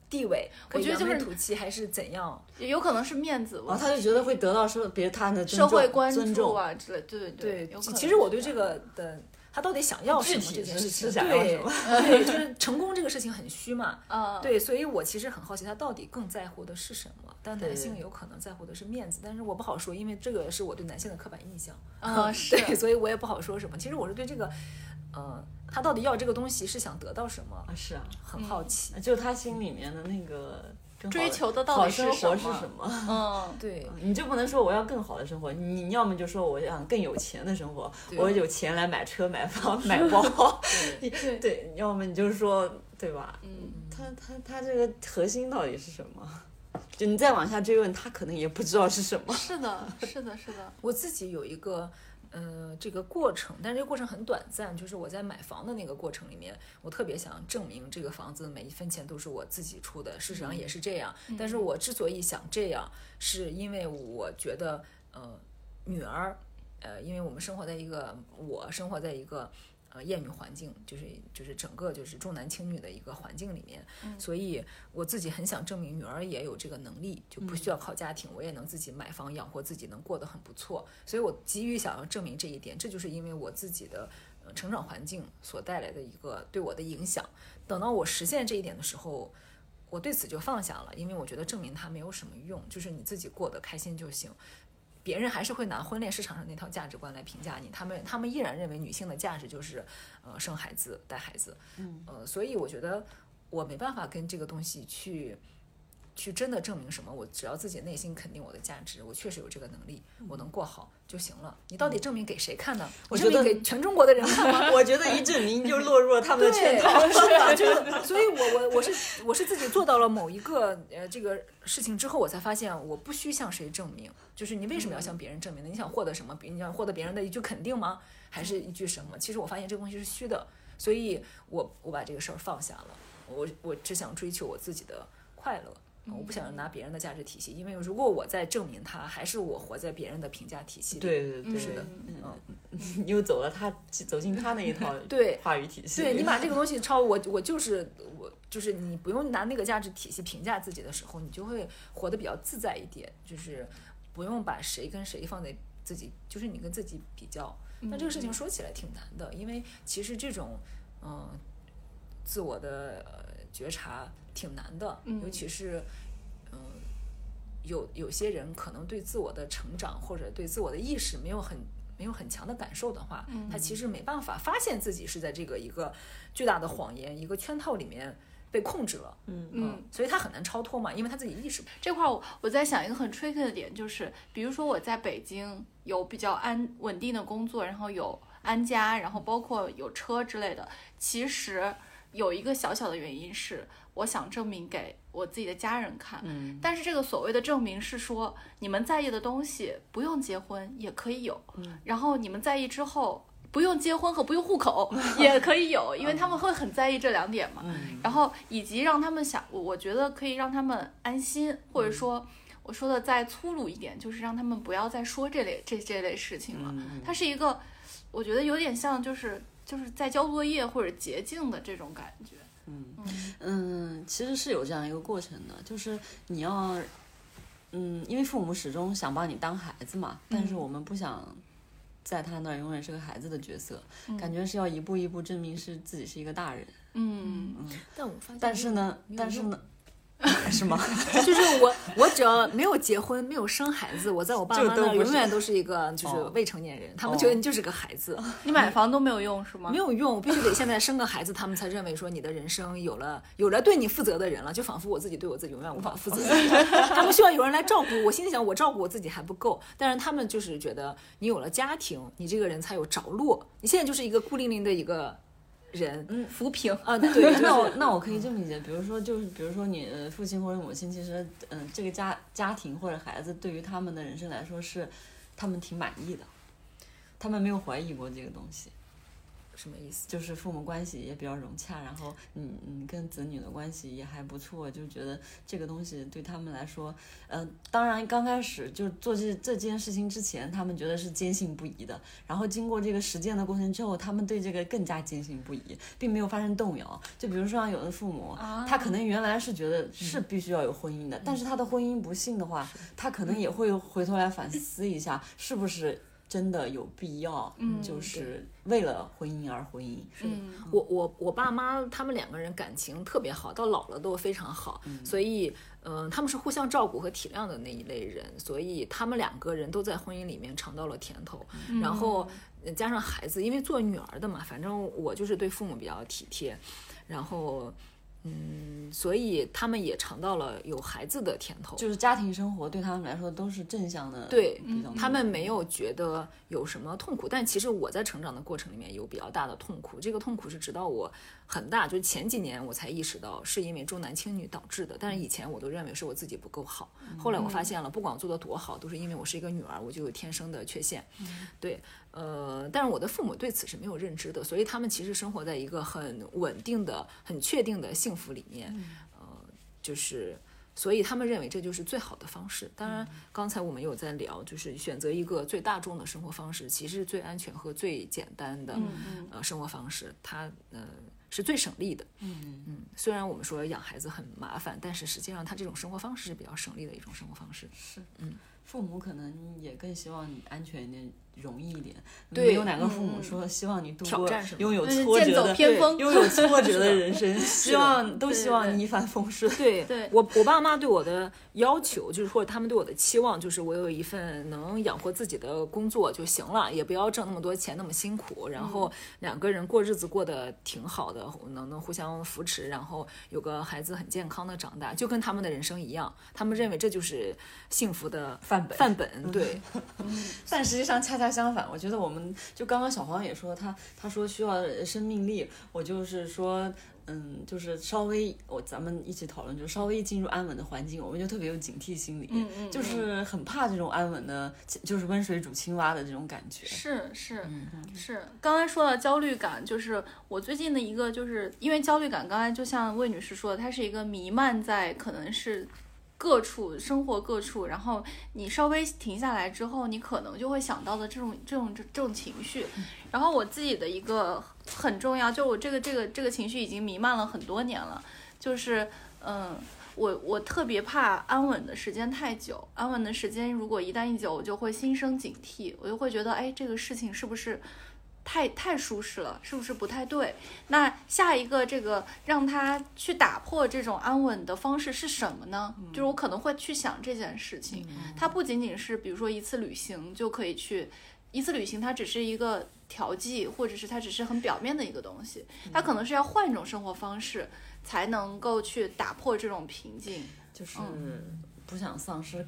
地位，我觉得就是土气，还是怎样，有可能是面子，然后他就觉得会得到说别他的社会关注啊之类。对对对，其实我对这个的他到底想要什么这件事情，对对，就是成功这个事情很虚嘛，嗯，对，所以我其实很好奇他到底更在乎的是什么。但男性有可能在乎的是面子，但是我不好说，因为这个是我对男性的刻板印象啊，是，对，所以我也不好说什么。其实我是对这个，呃，他到底要这个东西是想得到什么？是啊，很好奇，就是他心里面的那个。追求的到底是什么？好生活是什么？嗯，对，你就不能说我要更好的生活，你你要么就说我想更有钱的生活，我有钱来买车、买房、买包，对，对对，要么你就说对吧？嗯，他他他这个核心到底是什么？就你再往下追问，他可能也不知道是什么。是的，是的，是的。我自己有一个。呃，这个过程，但是这个过程很短暂，就是我在买房的那个过程里面，我特别想证明这个房子每一分钱都是我自己出的，事实上也是这样、嗯、但是我之所以想这样，是因为我觉得呃，女儿呃，因为我们生活在一个我生活在一个呃厌女环境，就是就是整个就是重男轻女的一个环境里面、嗯、所以我自己很想证明女儿也有这个能力，就不需要靠家庭、嗯、我也能自己买房养活自己，能过得很不错，所以我急于想要证明这一点，这就是因为我自己的、呃、成长环境所带来的一个对我的影响。等到我实现这一点的时候，我对此就放下了，因为我觉得证明它没有什么用，就是你自己过得开心就行，别人还是会拿婚恋市场上那套价值观来评价你，他们他们依然认为女性的价值就是，呃，生孩子、带孩子，嗯，呃，所以我觉得我没办法跟这个东西去，去真的证明什么。我只要自己内心肯定我的价值，我确实有这个能力，我能过好就行了。你到底证明给谁看呢？我证明给全中国的人看吗？我觉得一证明就落入了他们的圈套，是吧？就是，所以我我我是我是自己做到了某一个呃这个事情之后，我才发现我不需向谁证明。就是你为什么要向别人证明呢？你想获得什么？比你想获得别人的一句肯定吗？还是一句什么？其实我发现这个东西是虚的，所以我我把这个事儿放下了。我我只想追求我自己的快乐，我不想拿别人的价值体系，因为如果我在证明他，还是我活在别人的评价体系里。对对对，是的，嗯，又走了他走进他那一套对话语体系。对，对你把这个东西抄我，我就是我。就是你不用拿那个价值体系评价自己的时候，你就会活得比较自在一点，就是不用把谁跟谁放在自己，就是你跟自己比较。那这个事情说起来挺难的，因为其实这种嗯、呃、自我的、呃、觉察挺难的，尤其是嗯、呃、有有些人可能对自我的成长或者对自我的意识没有很。没有很强的感受的话，他其实没办法发现自己是在这个一个巨大的谎言、一个圈套里面被控制了。嗯嗯，所以他很难超脱嘛，因为他自己意识这块我。我在想一个很 tricky 的点，就是比如说我在北京有比较安稳定的工作，然后有安家，然后包括有车之类的。其实有一个小小的原因是，我想证明给我自己的家人看。嗯，但是这个所谓的证明是说，你们在意的东西不用结婚也可以有，嗯，然后你们在意之后不用结婚和不用户口也可以有，因为他们会很在意这两点嘛。嗯，然后以及让他们想，我觉得可以让他们安心，或者说我说的再粗鲁一点，就是让他们不要再说这类这这类事情了。嗯，它是一个，我觉得有点像就是就是在交作业或者捷径的这种感觉。嗯嗯，其实是有这样一个过程的，就是你要，嗯，因为父母始终想把你当孩子嘛，但是我们不想在他那永远是个孩子的角色、嗯、感觉是要一步一步证明是自己是一个大人。嗯嗯，但我发现但是呢但是呢是吗？就是我我只要没有结婚没有生孩子，我在我爸妈那永远都是一个就是未成年人、哦、他们觉得你就是个孩子、哦、你买房都没有用是吗？没有用，我必须得现在生个孩子他们才认为说你的人生有了有了对你负责的人了，就仿佛我自己对我自己永远无法负责他们需要有人来照顾我，心里想我照顾我自己还不够，但是他们就是觉得你有了家庭你这个人才有着落，你现在就是一个孤零零的一个人，嗯，扶贫啊，对，就是、那我那我可以这么理解，比如说就是比如说你呃父亲或者母亲，其实嗯、呃、这个家家庭或者孩子对于他们的人生来说是他们挺满意的，他们没有怀疑过这个东西。什么意思？就是父母关系也比较融洽，然后你你跟子女的关系也还不错，就觉得这个东西对他们来说，呃，当然刚开始就做这这件事情之前，他们觉得是坚信不疑的，然后经过这个实践的过程之后，他们对这个更加坚信不疑，并没有发生动摇。就比如说像有的父母，啊、他可能原来是觉得是必须要有婚姻的，嗯、但是他的婚姻不幸的话，他可能也会回头来反思一下，是不是真的有必要，嗯、就是为了婚姻而婚姻。嗯，我我我爸妈他们两个人感情特别好，到老了都非常好，嗯、所以嗯、呃，他们是互相照顾和体谅的那一类人，所以他们两个人都在婚姻里面尝到了甜头，嗯、然后加上孩子，因为做女儿的嘛，反正我就是对父母比较体贴，然后嗯，所以他们也尝到了有孩子的甜头，就是家庭生活对他们来说都是正向的，对，嗯、他们没有觉得有什么痛苦，但其实我在成长的过程里面有比较大的痛苦，这个痛苦是直到我很大，就是前几年我才意识到是因为重男轻女导致的，但是以前我都认为是我自己不够好，后来我发现了不管我做的多好都是因为我是一个女儿，我就有天生的缺陷，嗯、对，呃，但是我的父母对此是没有认知的，所以他们其实生活在一个很稳定的很确定的幸福里面，嗯、呃，就是所以他们认为这就是最好的方式，当然刚才我们有在聊就是选择一个最大众的生活方式其实是最安全和最简单的，嗯、呃，生活方式它呃是最省力的，嗯嗯，虽然我们说养孩子很麻烦，但是实际上它这种生活方式是比较省力的一种生活方式，是，嗯，父母可能也更希望你安全一点容易一点，没有哪个父母说希望你度过拥有挫折的拥有挫折的人生，希望都希望你一帆风顺。对， 对， 对，我我爸妈对我的要求就是或者他们对我的期望就是我有一份能养活自己的工作就行了，也不要挣那么多钱那么辛苦，然后两个人过日子过得挺好的，能能互相扶持，然后有个孩子很健康的长大，就跟他们的人生一样，他们认为这就是幸福的范本范本，对，嗯、但实际上恰恰相反，我觉得我们就刚刚小黄也说他他说需要生命力，我就是说嗯，就是稍微我咱们一起讨论，就稍微进入安稳的环境我们就特别有警惕心理，嗯嗯、就是很怕这种安稳的就是温水煮青蛙的这种感觉，是是，嗯、是刚才说到焦虑感，就是我最近的一个，就是因为焦虑感刚才就像魏女士说的，它是一个弥漫在可能是各处生活各处，然后你稍微停下来之后你可能就会想到的这种这种这种情绪，然后我自己的一个很重要，就我这个这个这个情绪已经弥漫了很多年了，就是嗯我我特别怕安稳的时间太久，安稳的时间如果一旦一久我就会心生警惕，我就会觉得哎这个事情是不是太太舒适了，是不是不太对，那下一个这个让他去打破这种安稳的方式是什么呢，嗯、就是我可能会去想这件事情，嗯、它不仅仅是比如说一次旅行就可以去一次旅行，它只是一个调剂或者是它只是很表面的一个东西，它可能是要换一种生活方式才能够去打破这种瓶颈，就是不想丧失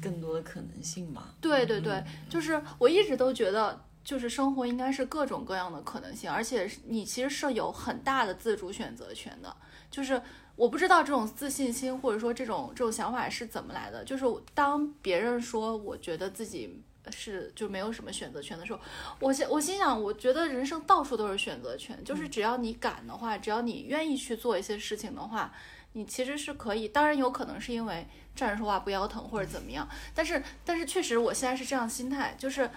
更多的可能性吧，嗯、对对对，就是我一直都觉得就是生活应该是各种各样的可能性，而且你其实是有很大的自主选择权的，就是我不知道这种自信心或者说这种这种想法是怎么来的，就是当别人说我觉得自己是就没有什么选择权的时候，我心我心想我觉得人生到处都是选择权，就是只要你敢的话，只要你愿意去做一些事情的话，你其实是可以，当然有可能是因为站着说话不腰疼或者怎么样，但是但是确实我现在是这样心态，就是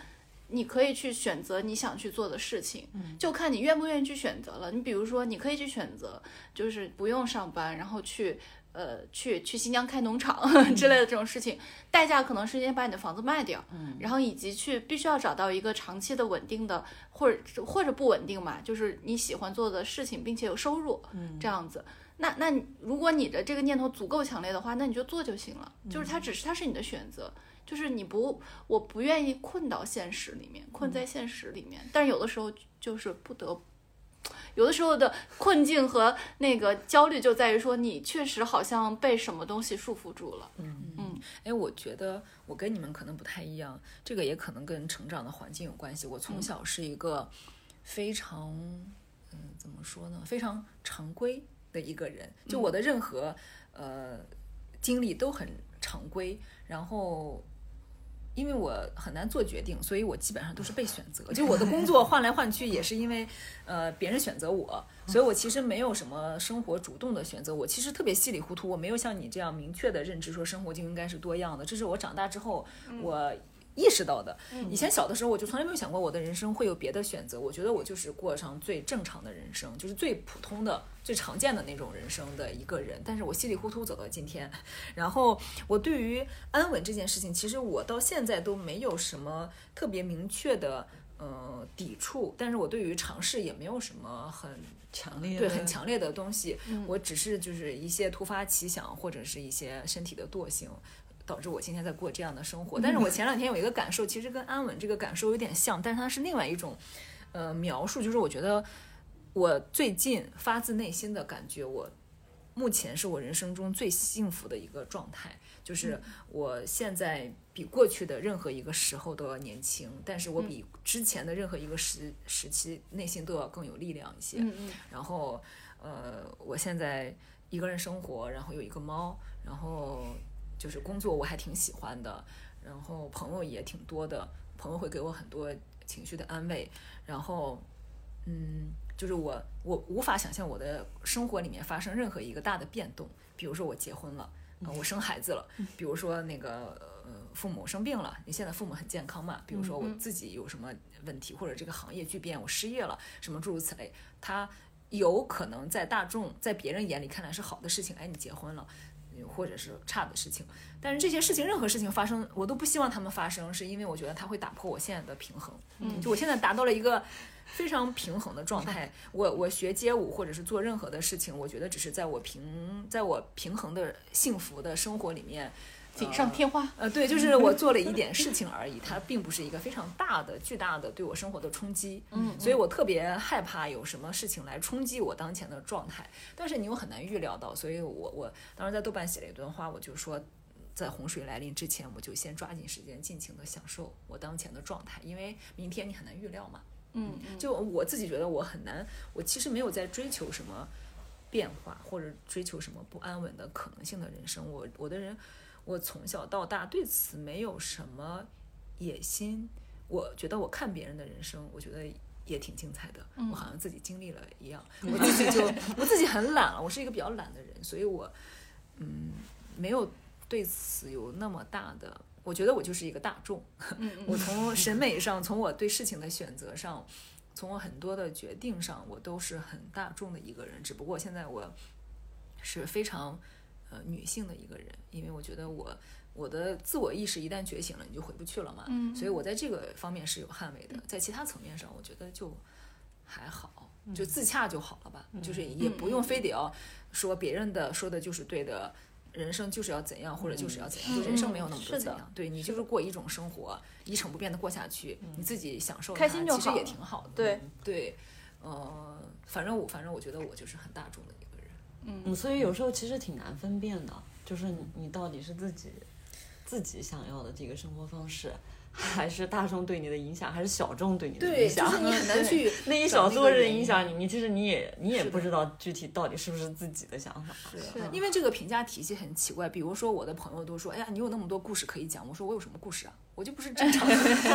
你可以去选择你想去做的事情，就看你愿不愿意去选择了。你比如说，你可以去选择，就是不用上班，然后去呃去去新疆开农场之类的这种事情，代价可能是先把你的房子卖掉，嗯，然后以及去必须要找到一个长期的稳定的或者或者不稳定嘛，就是你喜欢做的事情并且有收入，嗯，这样子。那那如果你的这个念头足够强烈的话，那你就做就行了，就是它只是它是你的选择。就是你不，我不愿意困到现实里面，困在现实里面。嗯、但是有的时候就是不得不，有的时候的困境和那个焦虑就在于说，你确实好像被什么东西束缚住了。嗯嗯，哎，我觉得我跟你们可能不太一样，这个也可能跟成长的环境有关系。我从小是一个非常，嗯，嗯怎么说呢，非常常规的一个人，就我的任何、嗯、呃经历都很常规，然后。因为我很难做决定，所以我基本上都是被选择，就我的工作换来换去也是因为呃别人选择我，所以我其实没有什么生活主动的选择，我其实特别稀里糊涂，我没有像你这样明确的认知说生活就应该是多样的，这是我长大之后我意识到的。以前小的时候我就从来没有想过我的人生会有别的选择，我觉得我就是过上最正常的人生，就是最普通的最常见的那种人生的一个人，但是我稀里糊涂走到今天。然后我对于安稳这件事情，其实我到现在都没有什么特别明确的呃抵触，但是我对于尝试也没有什么很强烈对很强烈的东西、嗯、我只是就是一些突发奇想或者是一些身体的惰性导致我今天在过这样的生活。但是我前两天有一个感受，其实跟安稳这个感受有点像，但是它是另外一种呃描述，就是我觉得我最近发自内心的感觉，我目前是我人生中最幸福的一个状态，就是我现在比过去的任何一个时候都要年轻，但是我比之前的任何一个时时期内心都要更有力量一些。然后呃，我现在一个人生活，然后有一个猫，然后就是工作我还挺喜欢的，然后朋友也挺多的，朋友会给我很多情绪的安慰，然后嗯就是我我无法想象我的生活里面发生任何一个大的变动，比如说我结婚了、呃、我生孩子了，比如说那个呃父母生病了，你现在父母很健康嘛，比如说我自己有什么问题，或者这个行业巨变我失业了，什么诸如此类，它有可能在大众在别人眼里看来是好的事情，哎你结婚了，或者是差的事情，但是这些事情任何事情发生我都不希望他们发生，是因为我觉得它会打破我现在的平衡、嗯、就我现在达到了一个非常平衡的状态，我我学街舞或者是做任何的事情，我觉得只是在我平在我平衡的幸福的生活里面锦上添花，呃，对，就是我做了一点事情而已，它并不是一个非常大的、巨大的对我生活的冲击，嗯，所以我特别害怕有什么事情来冲击我当前的状态，但是你又很难预料到，所以我我当时在豆瓣写了一段话，我就说，在洪水来临之前，我就先抓紧时间，尽情的享受我当前的状态，因为明天你很难预料嘛，嗯，就我自己觉得我很难，我其实没有在追求什么变化或者追求什么不安稳的可能性的人生，我我的人。我从小到大对此没有什么野心，我觉得我看别人的人生，我觉得也挺精彩的，我好像自己经历了一样，我自己就我自己很懒了，我是一个比较懒的人，所以我嗯没有对此有那么大的，我觉得我就是一个大众，我从审美上，从我对事情的选择上，从我很多的决定上，我都是很大众的一个人，只不过现在我是非常呃，女性的一个人，因为我觉得我我的自我意识一旦觉醒了，你就回不去了嘛、嗯。所以我在这个方面是有捍卫的，在其他层面上，我觉得就还好，就自洽就好了吧。嗯、就是也不用非得要说别人的说的就是对的，人生就是要怎样，或者就是要怎样，嗯、就人生没有那么多怎样。嗯、对你就是过一种生活，一成不变的过下去，嗯、你自己享受它，开心就好，其实也挺好的。对对，呃，反正我反正我觉得我就是很大众的一个。嗯，所以有时候其实挺难分辨的，就是你你到底是自己自己想要的这个生活方式，还是大众对你的影响，还是小众对你的影响，对，就是你很难去那一小撮人影响你，你其实你也你也不知道具体到底是不是自己的想法，是的，因为这个评价体系很奇怪，比如说我的朋友都说，哎呀，你有那么多故事可以讲，我说我有什么故事啊，我就不是正常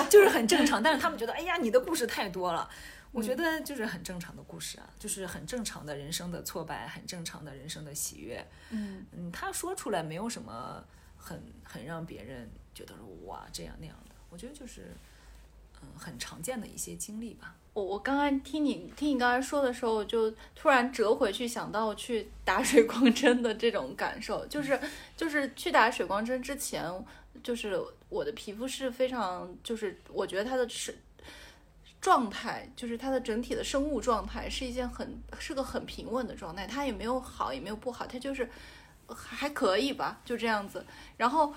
就是很正常，但是他们觉得，哎呀，你的故事太多了。我觉得就是很正常的故事啊，就是很正常的人生的挫败，很正常的人生的喜悦，嗯嗯，他说出来没有什么很很让别人觉得哇这样那样的，我觉得就是嗯很常见的一些经历吧，我我刚刚听你听你刚才说的时候，我就突然折回去想到去打水光针的这种感受，就是就是去打水光针之前，就是我的皮肤是非常，就是我觉得它的是状态，就是它的整体的生物状态是一件很是个很平稳的状态，它也没有好也没有不好，它就是还可以吧，就这样子。然后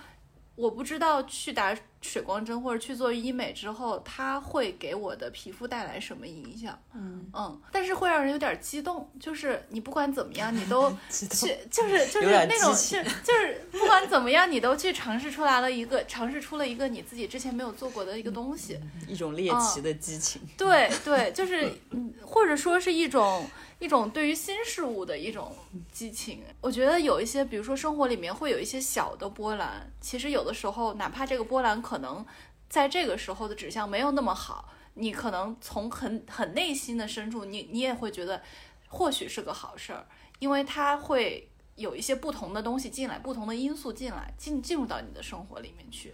我不知道去打水光针或者去做医美之后，它会给我的皮肤带来什么影响？嗯嗯，但是会让人有点激动，就是你不管怎么样，你都去，就是就是那种是就是不管怎么样，你都去尝试出来了一个尝试出了一个你自己之前没有做过的一个东西，一种猎奇的激情。嗯、对对，就是或者说是一种。一种对于新事物的一种激情，我觉得有一些，比如说生活里面会有一些小的波澜，其实有的时候哪怕这个波澜可能在这个时候的指向没有那么好，你可能从很很内心的深处，你你也会觉得或许是个好事儿，因为它会有一些不同的东西进来，不同的因素进来，进进入到你的生活里面去。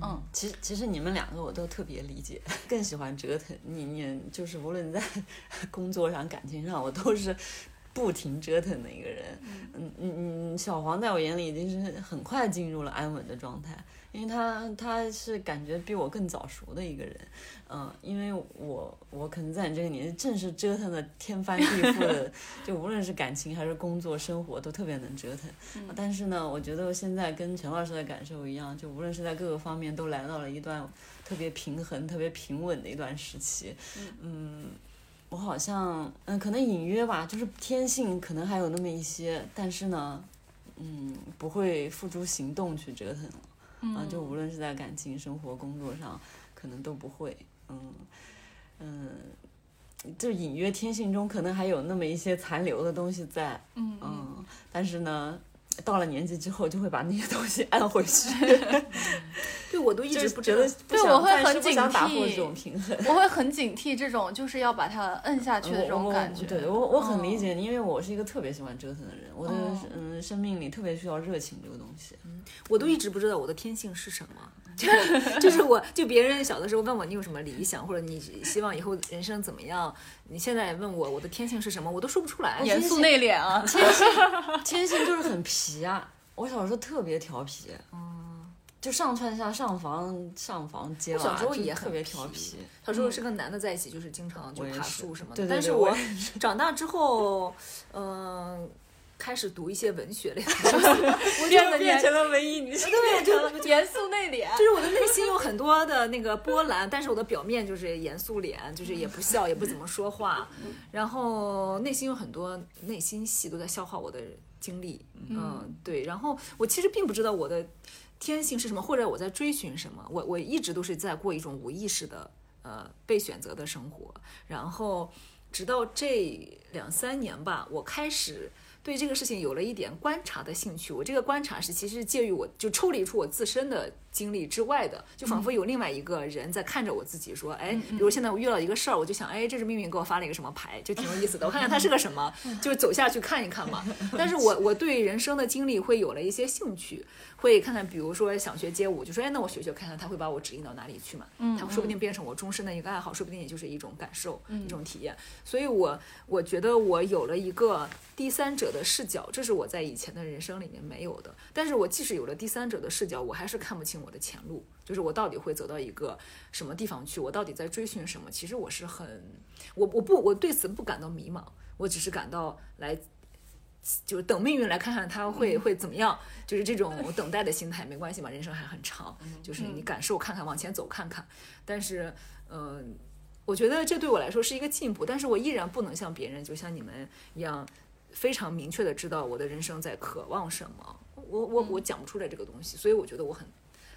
嗯，其实其实你们两个我都特别理解，更喜欢折腾你你就是无论在工作上感情上我都是不停折腾的一个人。嗯嗯嗯，小黄在我眼里已经是很快进入了安稳的状态，因为他他是感觉比我更早熟的一个人。嗯，因为我我可能在你这个年纪正是折腾的天翻地覆的，就无论是感情还是工作生活都特别能折腾。嗯、但是呢，我觉得现在跟陈老师的感受一样，就无论是在各个方面都来到了一段特别平衡、特别平稳的一段时期。嗯。嗯我好像嗯，可能隐约吧，就是天性可能还有那么一些，但是呢，嗯，不会付诸行动去折腾了，嗯、啊，就无论是在感情、生活、工作上，可能都不会，嗯嗯，就隐约天性中可能还有那么一些残留的东西在，嗯嗯，但是呢，到了年纪之后就会把那些东西按回去。对，我都一直不觉得，对，我会很警惕打破这种平衡，我会很警惕这种就是要把它摁下去的这种感觉。我我对我我很理解你、嗯，因为我是一个特别喜欢折腾的人，我的嗯生命里特别需要热情这个东西。嗯、我都一直不知道我的天性是什么，就是、就是我就别人小的时候问我你有什么理想或者你希望以后人生怎么样，你现在问我我的天性是什么，我都说不出来，严肃内敛啊，天性天性就是很皮啊，我小时候特别调皮。嗯就上蹿下上房上房揭瓦，小时候也特别调皮。小时候是跟男的在一起，就是经常就爬树什么的。对对对，但是我长大之后，嗯、呃，开始读一些文学类的东西，我就变成了文艺女性。对，就严肃内敛。就是我的内心有很多的那个波澜，但是我的表面就是严肃脸，就是也不笑，也不怎么说话。然后内心有很多内心戏都在消化我的经历。嗯，嗯对。然后我其实并不知道我的。天性是什么，或者我在追寻什么，我我一直都是在过一种无意识的呃被选择的生活，然后直到这两三年吧，我开始对这个事情有了一点观察的兴趣。我这个观察是其实介于我就抽离出我自身的经历之外的，就仿佛有另外一个人在看着我自己说，哎，比如现在我遇到一个事儿，我就想，哎，这是命运给我发了一个什么牌，就挺有意思的，我看看它是个什么，就走下去看一看嘛。但是我我对人生的经历会有了一些兴趣，会看看，比如说想学街舞，就说哎，那我学学看看，他会把我指引到哪里去嘛？嗯，他说不定变成我终身的一个爱好，说不定也就是一种感受，嗯、一种体验。所以我，我我觉得我有了一个第三者的视角，这是我在以前的人生里面没有的。但是我即使有了第三者的视角，我还是看不清我的前路，就是我到底会走到一个什么地方去，我到底在追寻什么？其实我是很，我我不我对此不感到迷茫，我只是感到来。就是等命运来看看他会、嗯、会怎么样，就是这种等待的心态，没关系嘛，人生还很长，就是你感受看看，往前走看看。但是，嗯、呃，我觉得这对我来说是一个进步，但是我依然不能像别人，就像你们一样，非常明确的知道我的人生在渴望什么。我我我讲不出来这个东西，所以我觉得我很。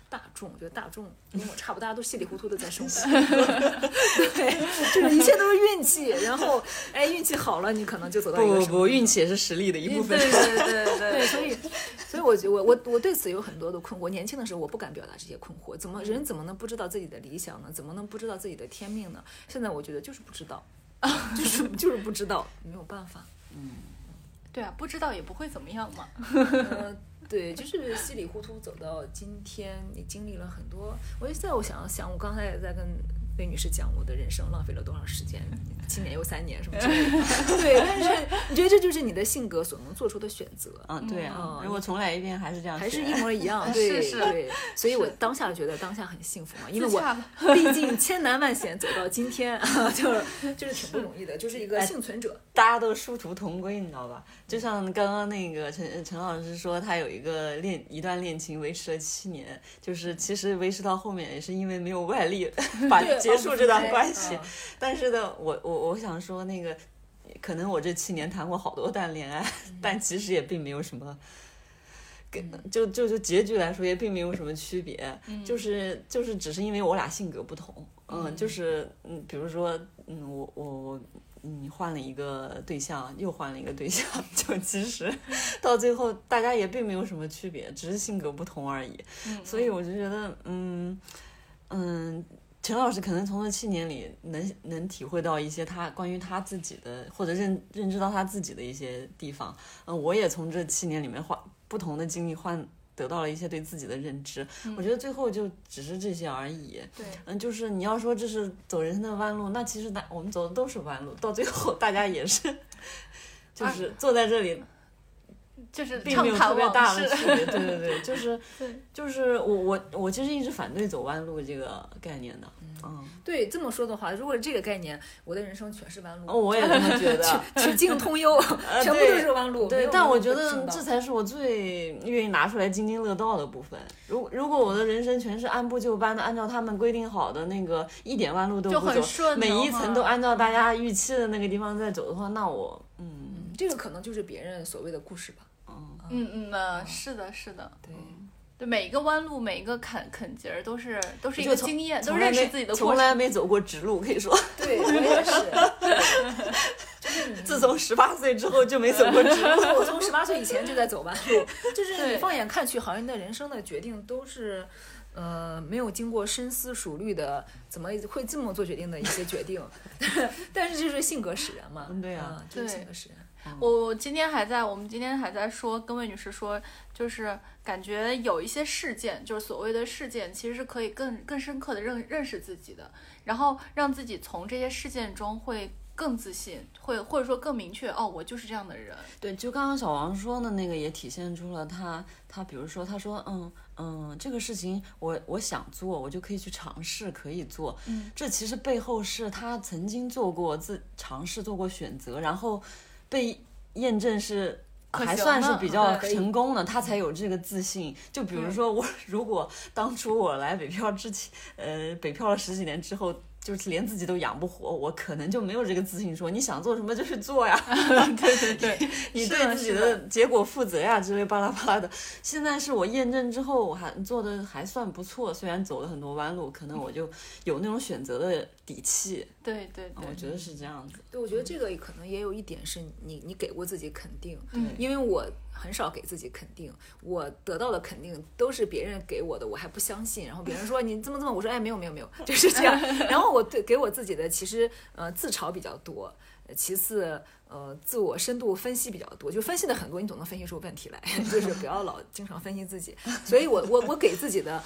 大众，我觉得大众跟我差不多，大家都稀里糊涂的在生活。对，就是一切都是运气。然后，哎，运气好了，你可能就走到一个什么。不不不，运气也是实力的一部分。对对对 对, 对, 对，所以，所以我我我我对此有很多的困惑。年轻的时候，我不敢表达这些困惑。怎么人怎么能不知道自己的理想呢？怎么能不知道自己的天命呢？现在我觉得就是不知道，就是就是不知道，没有办法。嗯，对啊，不知道也不会怎么样嘛。呃对，就是稀里糊涂走到今天，也经历了很多。我就在我想想，我刚才也在跟被女士讲我的人生浪费了多少时间，七年又三年什么之类的。对，但是你觉得这就是你的性格所能做出的选择。嗯，对啊，如果重来一遍还是这样，还是一模一样。对是是对，所以我当下觉得当下很幸福嘛，因为我毕竟千难万险走到今天，就是就是挺不容易的，就是一个幸存者。大家都殊途同归，你知道吧？就像刚刚那个陈陈老师说，他有一个恋一段恋情维持了七年，就是其实维持到后面也是因为没有外力把结束这段关系。但是呢，我我我想说，那个可能我这七年谈过好多段恋爱，但其实也并没有什么，就就就结局来说也并没有什么区别，就是就是只是因为我俩性格不同，嗯，就是嗯，比如说嗯，我我我。你换了一个对象又换了一个对象，就其实到最后大家也并没有什么区别，只是性格不同而已。嗯、所以我就觉得嗯嗯，陈老师可能从这七年里能能体会到一些他关于他自己的，或者认认知到他自己的一些地方。嗯，我也从这七年里面换不同的经历换得到了一些对自己的认知、嗯、我觉得最后就只是这些而已。对，嗯，就是你要说这是走人生的弯路，那其实我们走的都是弯路，到最后大家也是就是坐在这里、啊、就是并没有特别大的区别。对对对，就是对，就是我我我其实一直反对走弯路这个概念的。嗯，对，这么说的话，如果这个概念我的人生全是弯路、哦、我也这么觉得曲径通幽、呃、全部都是弯路。 对, 对，但我觉得这才是我最愿意拿出来津津乐道的部分。如果如果我的人生全是按部就班的按照他们规定好的那个一点弯路都不走，每一层都按照大家预期的那个地方在走的话，那我 嗯, 嗯这个可能就是别人所谓的故事吧。嗯嗯嗯、啊、是的是的。对对，每一个弯路，每一个坎坎节儿，都是都是一个经验，都认识自己的过程。从来没走过直路，可以说。对，我也是。就是自从十八岁之后就没走过直路。我从十八岁以前就在走弯路，就是你放眼看去，好像你的人生的决定都是，呃，没有经过深思熟虑的，怎么会这么做决定的一些决定。但是就是性格使然嘛。对啊，嗯、就是性格使然。我今天还在我们今天还在说跟魏女士说，就是感觉有一些事件，就是所谓的事件，其实是可以更更深刻的认认识自己的，然后让自己从这些事件中会更自信，会或者说更明确，哦，我就是这样的人。对，就刚刚小王说的那个也体现出了他他比如说他说嗯嗯，这个事情我我想做，我就可以去尝试，可以做。嗯，这其实背后是他曾经做过自尝试，做过选择，然后被验证是还算是比较成功的，他才有这个自信。就比如说我，如果当初我来北漂之前，呃，北漂了十几年之后，就是连自己都养不活，我可能就没有这个自信说你想做什么就去做呀，对对对，你对自己的结果负责呀之类巴拉巴拉的。现在是我验证之后，我还做的还算不错，虽然走了很多弯路，可能我就有那种选择的底气。对对对，我觉得是这样子。对，我觉得这个可能也有一点是你你给过自己肯定，因为我很少给自己肯定，我得到的肯定都是别人给我的，我还不相信。然后别人说你这么这么，我说哎没有没有没有，就是这样。然后我对给我自己的其实呃自嘲比较多，其次呃自我深度分析比较多，就分析的很多，你总能分析出问题来，就是不要老经常分析自己。所以我我我给自己的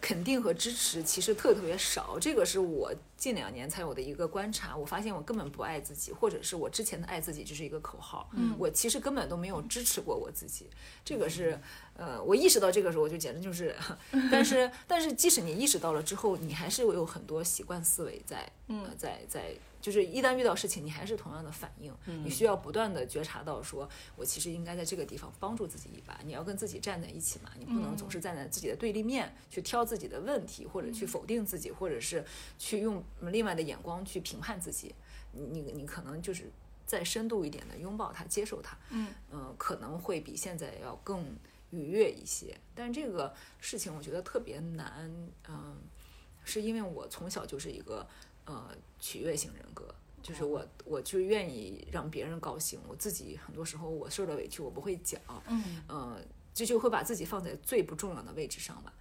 肯定和支持其实特别特别少，这个是我近两年才有的一个观察。我发现我根本不爱自己，或者是我之前的爱自己就是一个口号，嗯，我其实根本都没有支持过我自己。这个是呃，我意识到这个时候我就简直就是，但是但是即使你意识到了之后，你还是有很多习惯思维在，嗯、呃，在在。就是一旦遇到事情你还是同样的反应，你需要不断的觉察到说我其实应该在这个地方帮助自己一把，你要跟自己站在一起嘛，你不能总是站在自己的对立面去挑自己的问题，或者去否定自己，或者是去用另外的眼光去评判自己。你你可能就是再深度一点的拥抱它，接受它，嗯、呃、可能会比现在要更愉悦一些。但这个事情我觉得特别难，嗯、呃、是因为我从小就是一个呃，取悦型人格，就是我，我就愿意让别人高兴。我自己很多时候我受了委屈，我不会讲，嗯，呃，这就会把自己放在最不重要的位置上吧。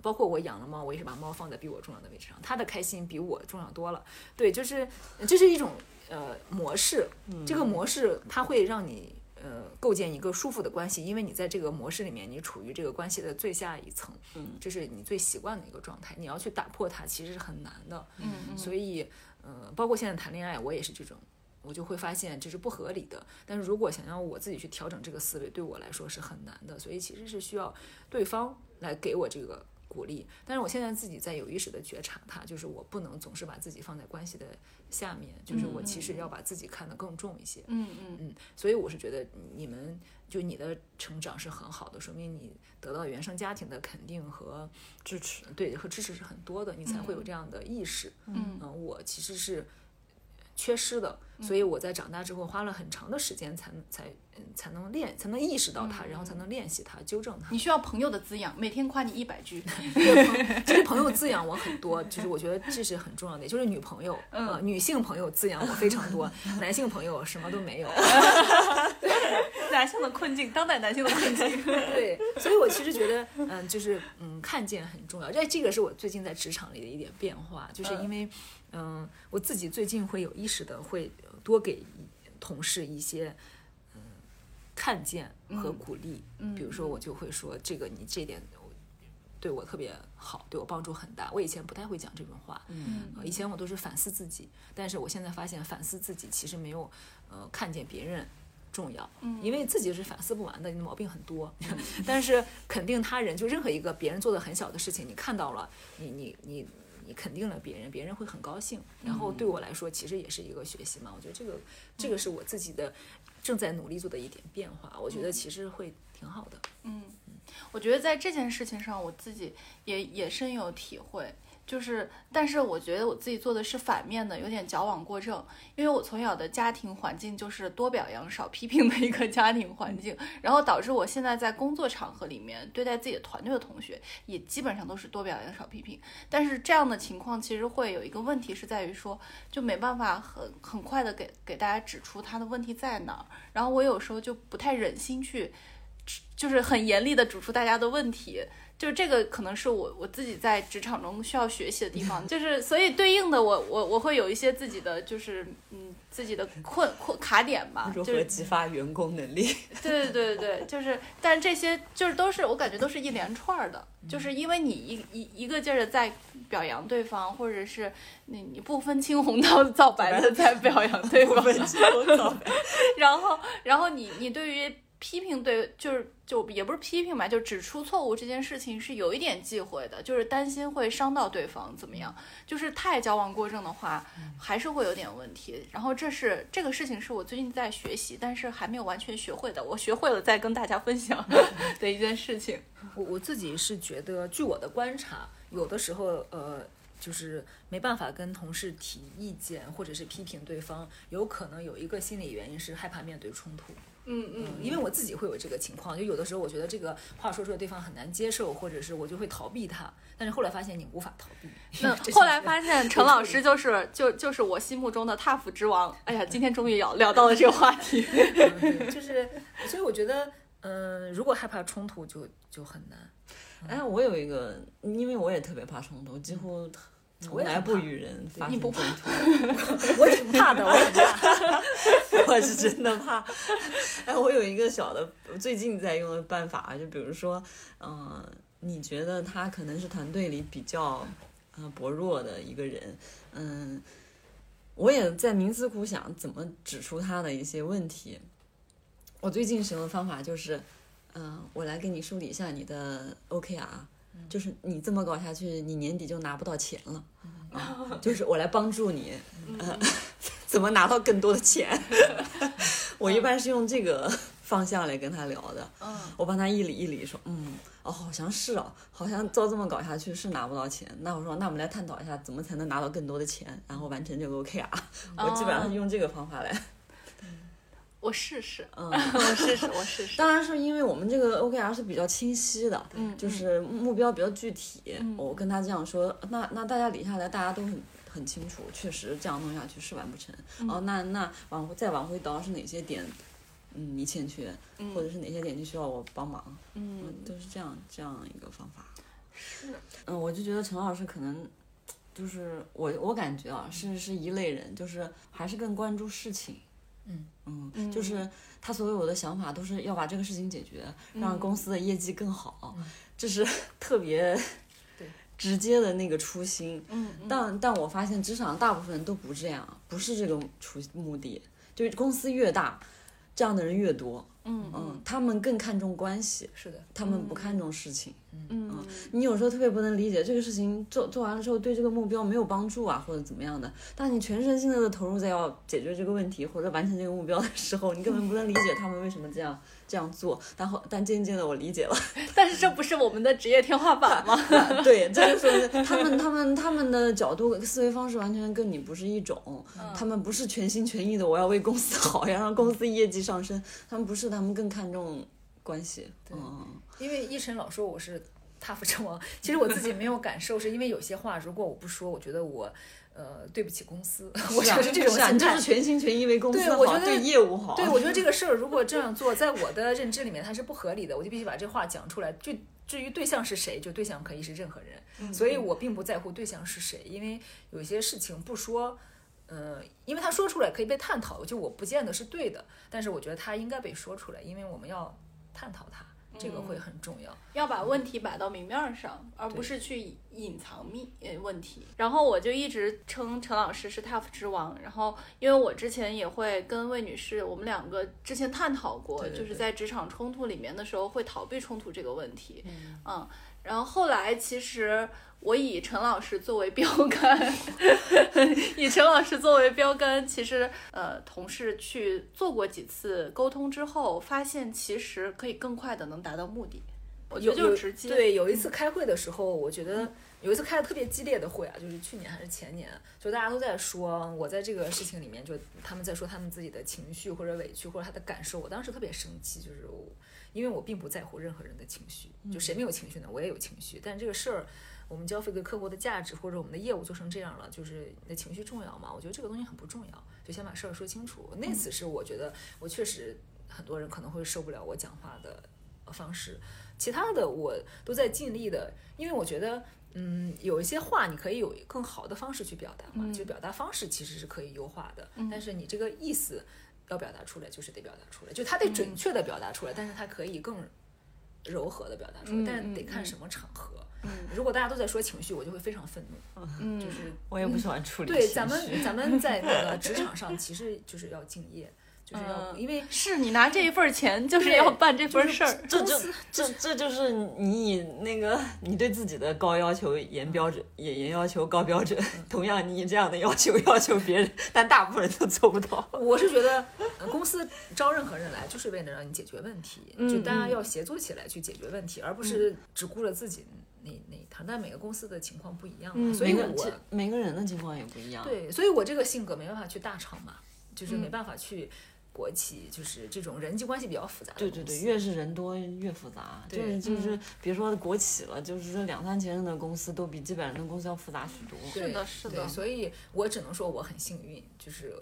包括我养了猫，我也是把猫放在比我重要的位置上，它的开心比我重要多了。对，就是这是一种呃模式，这个模式它会让你呃呃构建一个舒服的关系，因为你在这个模式里面你处于这个关系的最下一层，嗯，这是你最习惯的一个状态，你要去打破它其实是很难的，嗯，所以呃包括现在谈恋爱我也是这种，我就会发现这是不合理的，但是如果想要我自己去调整这个思维，对我来说是很难的，所以其实是需要对方来给我这个鼓励。但是我现在自己在有意识的觉察它，就是我不能总是把自己放在关系的下面，就是我其实要把自己看得更重一些，嗯嗯嗯，所以我是觉得你们就你的成长是很好的，说明你得到原生家庭的肯定和支持，对，和支持是很多的，你才会有这样的意识，嗯嗯，我其实是缺失的，所以我在长大之后花了很长的时间才才才能练才能意识到它，然后才能练习它，纠正它。你需要朋友的滋养，每天夸你一百句。就是朋友滋养我很多，就是我觉得这是很重要的，就是女朋友、嗯呃、女性朋友滋养我非常多，男性朋友什么都没有。男性的困境，当代男性的困境。对，所以我其实觉得嗯就是嗯看见很重要，这这个是我最近在职场里的一点变化，就是因为嗯、呃、我自己最近会有意识的会多给同事一些嗯看见和鼓励、嗯嗯、比如说我就会说这个你这点对我特别好，对我帮助很大，我以前不太会讲这种话，嗯、呃，以前我都是反思自己，但是我现在发现反思自己其实没有呃看见别人重要，因为自己是反思不完的，你的毛病很多，但是肯定他人，就任何一个别人做的很小的事情你看到了，你你你你肯定了别人，别人会很高兴，然后对我来说其实也是一个学习嘛，我觉得这个这个是我自己的正在努力做的一点变化，我觉得其实会挺好的。嗯，我觉得在这件事情上我自己也也深有体会，就是但是我觉得我自己做的是反面的，有点矫枉过正，因为我从小的家庭环境就是多表扬少批评的一个家庭环境，然后导致我现在在工作场合里面对待自己的团队的同学也基本上都是多表扬少批评，但是这样的情况其实会有一个问题是在于说就没办法很很快的给给大家指出他的问题在哪儿，然后我有时候就不太忍心去就是很严厉的指出大家的问题，就这个可能是我我自己在职场中需要学习的地方，就是所以对应的我我我会有一些自己的就是嗯自己的困困卡点吧，如何激发员工能力？对对对对，就是但这些就是都是我感觉都是一连串的，就是因为你一一一个劲儿的在表扬对方，或者是你你不分青红皂白的在表扬对方，不分青红皂白，然后然后你你对于批评对就是就也不是批评嘛，就指出错误这件事情是有一点忌讳的，就是担心会伤到对方怎么样，就是太矫枉过正的话还是会有点问题，然后这是这个事情是我最近在学习但是还没有完全学会的，我学会了再跟大家分享的一件事情。我我自己是觉得据我的观察有的时候呃就是没办法跟同事提意见或者是批评对方，有可能有一个心理原因是害怕面对冲突，嗯嗯，因为我自己会有这个情况，就有的时候我觉得这个话说出来对方很难接受，或者是我就会逃避他，但是后来发现你无法逃避。那后来发现陈老师就是就就是我心目中的T A F之王。哎呀，今天终于聊聊到了这个话题，嗯、就是所以我觉得，嗯、呃，如果害怕冲突就就很难。嗯、哎，我有一个，因为我也特别怕冲突，几乎。从来不与人发生冲突，我挺怕的，我挺怕，我是真的怕。哎，我有一个小的，最近在用的办法，就比如说，嗯、呃，你觉得他可能是团队里比较呃薄弱的一个人，嗯，我也在冥思苦想怎么指出他的一些问题。我最近使用的方法就是，嗯、呃，我来给你梳理一下你的 O K R。就是你这么搞下去你年底就拿不到钱了、嗯、就是我来帮助你、嗯呃、怎么拿到更多的钱我一般是用这个方向来跟他聊的、嗯、我帮他一理一理说嗯哦好像是哦好像照这么搞下去是拿不到钱，那我说那我们来探讨一下怎么才能拿到更多的钱，然后完成这个 O K R、嗯、我基本上是用这个方法来我试试，嗯，我试试，我试试。当然是因为我们这个 O K R 是比较清晰的，嗯，就是目标比较具体。嗯、我跟他这样说，那那大家理下来，大家都很很清楚，确实这样弄下去是完不成。嗯、哦，那那往再往回倒是哪些点，嗯，你欠缺，或者是哪些点就需要我帮忙，嗯，都是这样这样一个方法。是，嗯，我就觉得陈老师可能。就是我我感觉啊，是是一类人，就是还是更关注事情。嗯嗯，就是他所有的想法都是要把这个事情解决，嗯、让公司的业绩更好，嗯、这是特别直接的那个初心。嗯，但但我发现职场大部分人都不这样，不是这个初目的，就是公司越大，这样的人越多。嗯嗯，他们更看重关系，是的，他们不看重事情。嗯嗯，你有时候特别不能理解这个事情做做完了之后对这个目标没有帮助啊，或者怎么样的，但你全身心的投入在要解决这个问题或者完成这个目标的时候，你根本不能理解他们为什么这样这样做。然后但渐渐的我理解了，但是这不是我们的职业天花板吗？对，这就是他们他们他们的角度思维方式完全跟你不是一种、嗯、他们不是全心全意的我要为公司好呀，让公司业绩上升，他们不是，他们更看重关系。对、嗯、因为一晨老说我是大夫之王，其实我自己没有感受，是因为有些话如果我不说，我觉得我呃对不起公司，我觉得是这种心态，就是全心全意为公司好，对，我觉得对业务好。对，我觉得这个事儿如果这样做，在我的认知里面它是不合理的，我就必须把这话讲出来。就至于对象是谁，就对象可以是任何人、嗯、所以我并不在乎对象是谁，因为有些事情不说，呃，因为他说出来可以被探讨，就我不见得是对的，但是我觉得他应该被说出来，因为我们要探讨他，这个会很重要、嗯、要把问题摆到明面上，而不是去隐藏秘问题。然后我就一直称陈老师是 T A F 之王，然后因为我之前也会跟魏女士，我们两个之前探讨过，对对对，就是在职场冲突里面的时候会逃避冲突这个问题。 嗯, 嗯，然后后来其实我以陈老师作为标杆以陈老师作为标杆，其实呃，同事去做过几次沟通之后，发现其实可以更快的能达到目的。我觉得就直接，对，有一次开会的时候、嗯、我觉得有一次开的特别激烈的会啊，就是去年还是前年，就大家都在说我在这个事情里面，就他们在说他们自己的情绪或者委屈或者他的感受，我当时特别生气，就是我因为我并不在乎任何人的情绪，就谁没有情绪呢？我也有情绪，但这个事儿我们交付给客户的价值或者我们的业务做成这样了，就是你的情绪重要吗？我觉得这个东西很不重要，就先把事儿说清楚。那次是我觉得我确实很多人可能会受不了我讲话的方式，其他的我都在尽力的，因为我觉得嗯，有一些话你可以有更好的方式去表达嘛，就表达方式其实是可以优化的，但是你这个意思要表达出来就是得表达出来，就他得准确的表达出来、嗯、但是他可以更柔和的表达出来、嗯、但是得看什么场合、嗯、如果大家都在说情绪，我就会非常愤怒、嗯、就是我也不喜欢处理情绪。对，咱们咱们在那个职场上其实就是要敬业就是要、嗯、因为是你拿这一份钱就是要办这份事儿、就是、这这这这就是你以那个你对自己的高要求严标准，也严要求高标准、嗯、同样你以这样的要求要求别人，但大部分人都做不到。我是觉得公司招任何人来就是为了让你解决问题、嗯、就大家要协作起来去解决问题、嗯、而不是只顾着自己那那一趟。但每个公司的情况不一样、嗯、所以我每个人的情况也不一样。对，所以我这个性格没办法去大厂嘛，就是没办法去、嗯国企，就是这种人际关系比较复杂的。对对对，越是人多越复杂。对，就是、就是、别说国企了，就是这两三千人的公司都比几百人的公司要复杂许多。是的，是的。所以我只能说我很幸运，就是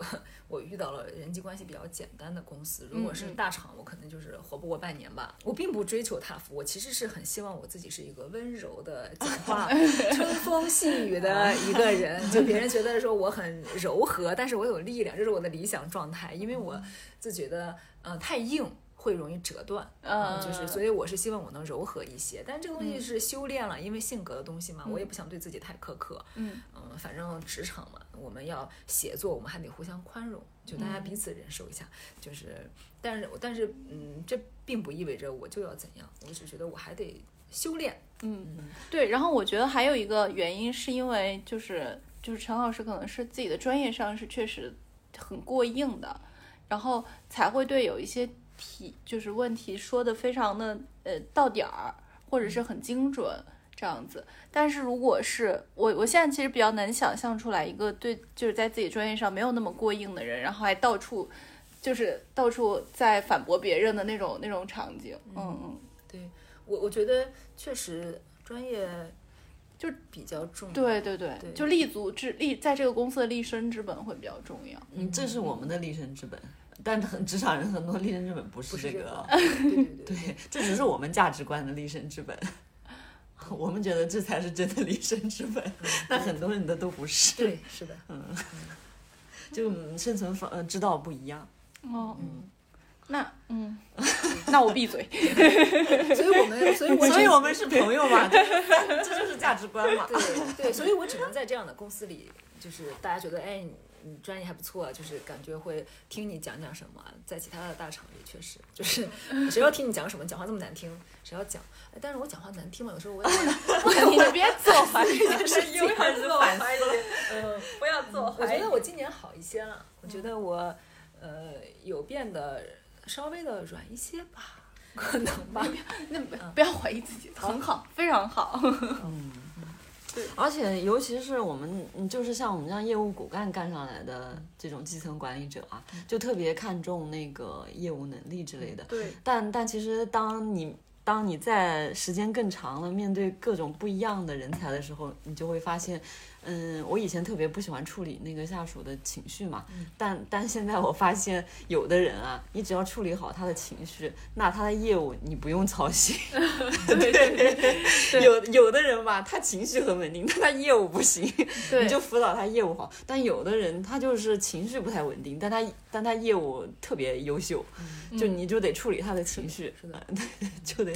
我遇到了人际关系比较简单的公司。如果是大厂，我可能就是活不过半年吧。我并不追求T A F，我其实是很希望我自己是一个温柔的、讲话春风细雨的一个人，就别人觉得说我很柔和，但是我有力量，这是我的理想状态，因为我。自觉得嗯、呃、太硬会容易折断，嗯，就是所以我是希望我能柔和一些，但这个东西是修炼了、嗯、因为性格的东西嘛，我也不想对自己太苛刻，嗯嗯、呃，反正职场嘛，我们要协作，我们还得互相宽容，就大家彼此忍受一下，嗯、就是但是但是嗯，这并不意味着我就要怎样，我只觉得我还得修炼，嗯嗯，对。然后我觉得还有一个原因是因为就是就是陈老师可能是自己的专业上是确实很过硬的。然后才会对有一些题就是问题说的非常的呃到点儿，或者是很精准这样子。但是如果是我我现在其实比较难想象出来一个对就是在自己专业上没有那么过硬的人，然后还到处就是到处在反驳别人的那种那种场景。嗯嗯，对，我我觉得确实专业就比较重，对对 对, 对就立足之立在这个公司的立身之本会比较重要。嗯，这是我们的立身之本，但很职场人很多立身之本不是这个，不是这个，对对 对, 对，这只是我们价值观的立身之本，我们觉得这才是真的立身之本，但很多人的都不是。对，是的，嗯，就生存方呃之道不一样。哦，嗯，那嗯，那我闭嘴。所以我们，所以我，所以我们是朋友嘛，这就是价值观嘛。对对，所以我只能在这样的公司里，就是大家觉得，哎，你专业还不错，就是感觉会听你讲讲什么。在其他的大厂里，确实就是谁要听你讲什么，讲话这么难听，谁要讲？但是我讲话难听嘛，有时候我你别自我怀疑，就是有点自我怀疑，嗯，不要自我怀疑。我觉得我今年好一些了，我觉得我呃有变得稍微的软一些吧，可能吧。那不要怀疑自己，很好，非常好。嗯。而且尤其是我们就是像我们这样业务骨干干上来的这种基层管理者啊，就特别看重那个业务能力之类的。对，但但其实当你当你在时间更长了，面对各种不一样的人才的时候，你就会发现，嗯，我以前特别不喜欢处理那个下属的情绪嘛，嗯、但但现在我发现，有的人啊，你只要处理好他的情绪，那他的业务你不用操心。对对对，有有的人吧，他情绪很稳定，但他业务不行，你就辅导他业务好。但有的人他就是情绪不太稳定，但他但他业务特别优秀，嗯、就你就得处理他的情绪，是的，是的就得。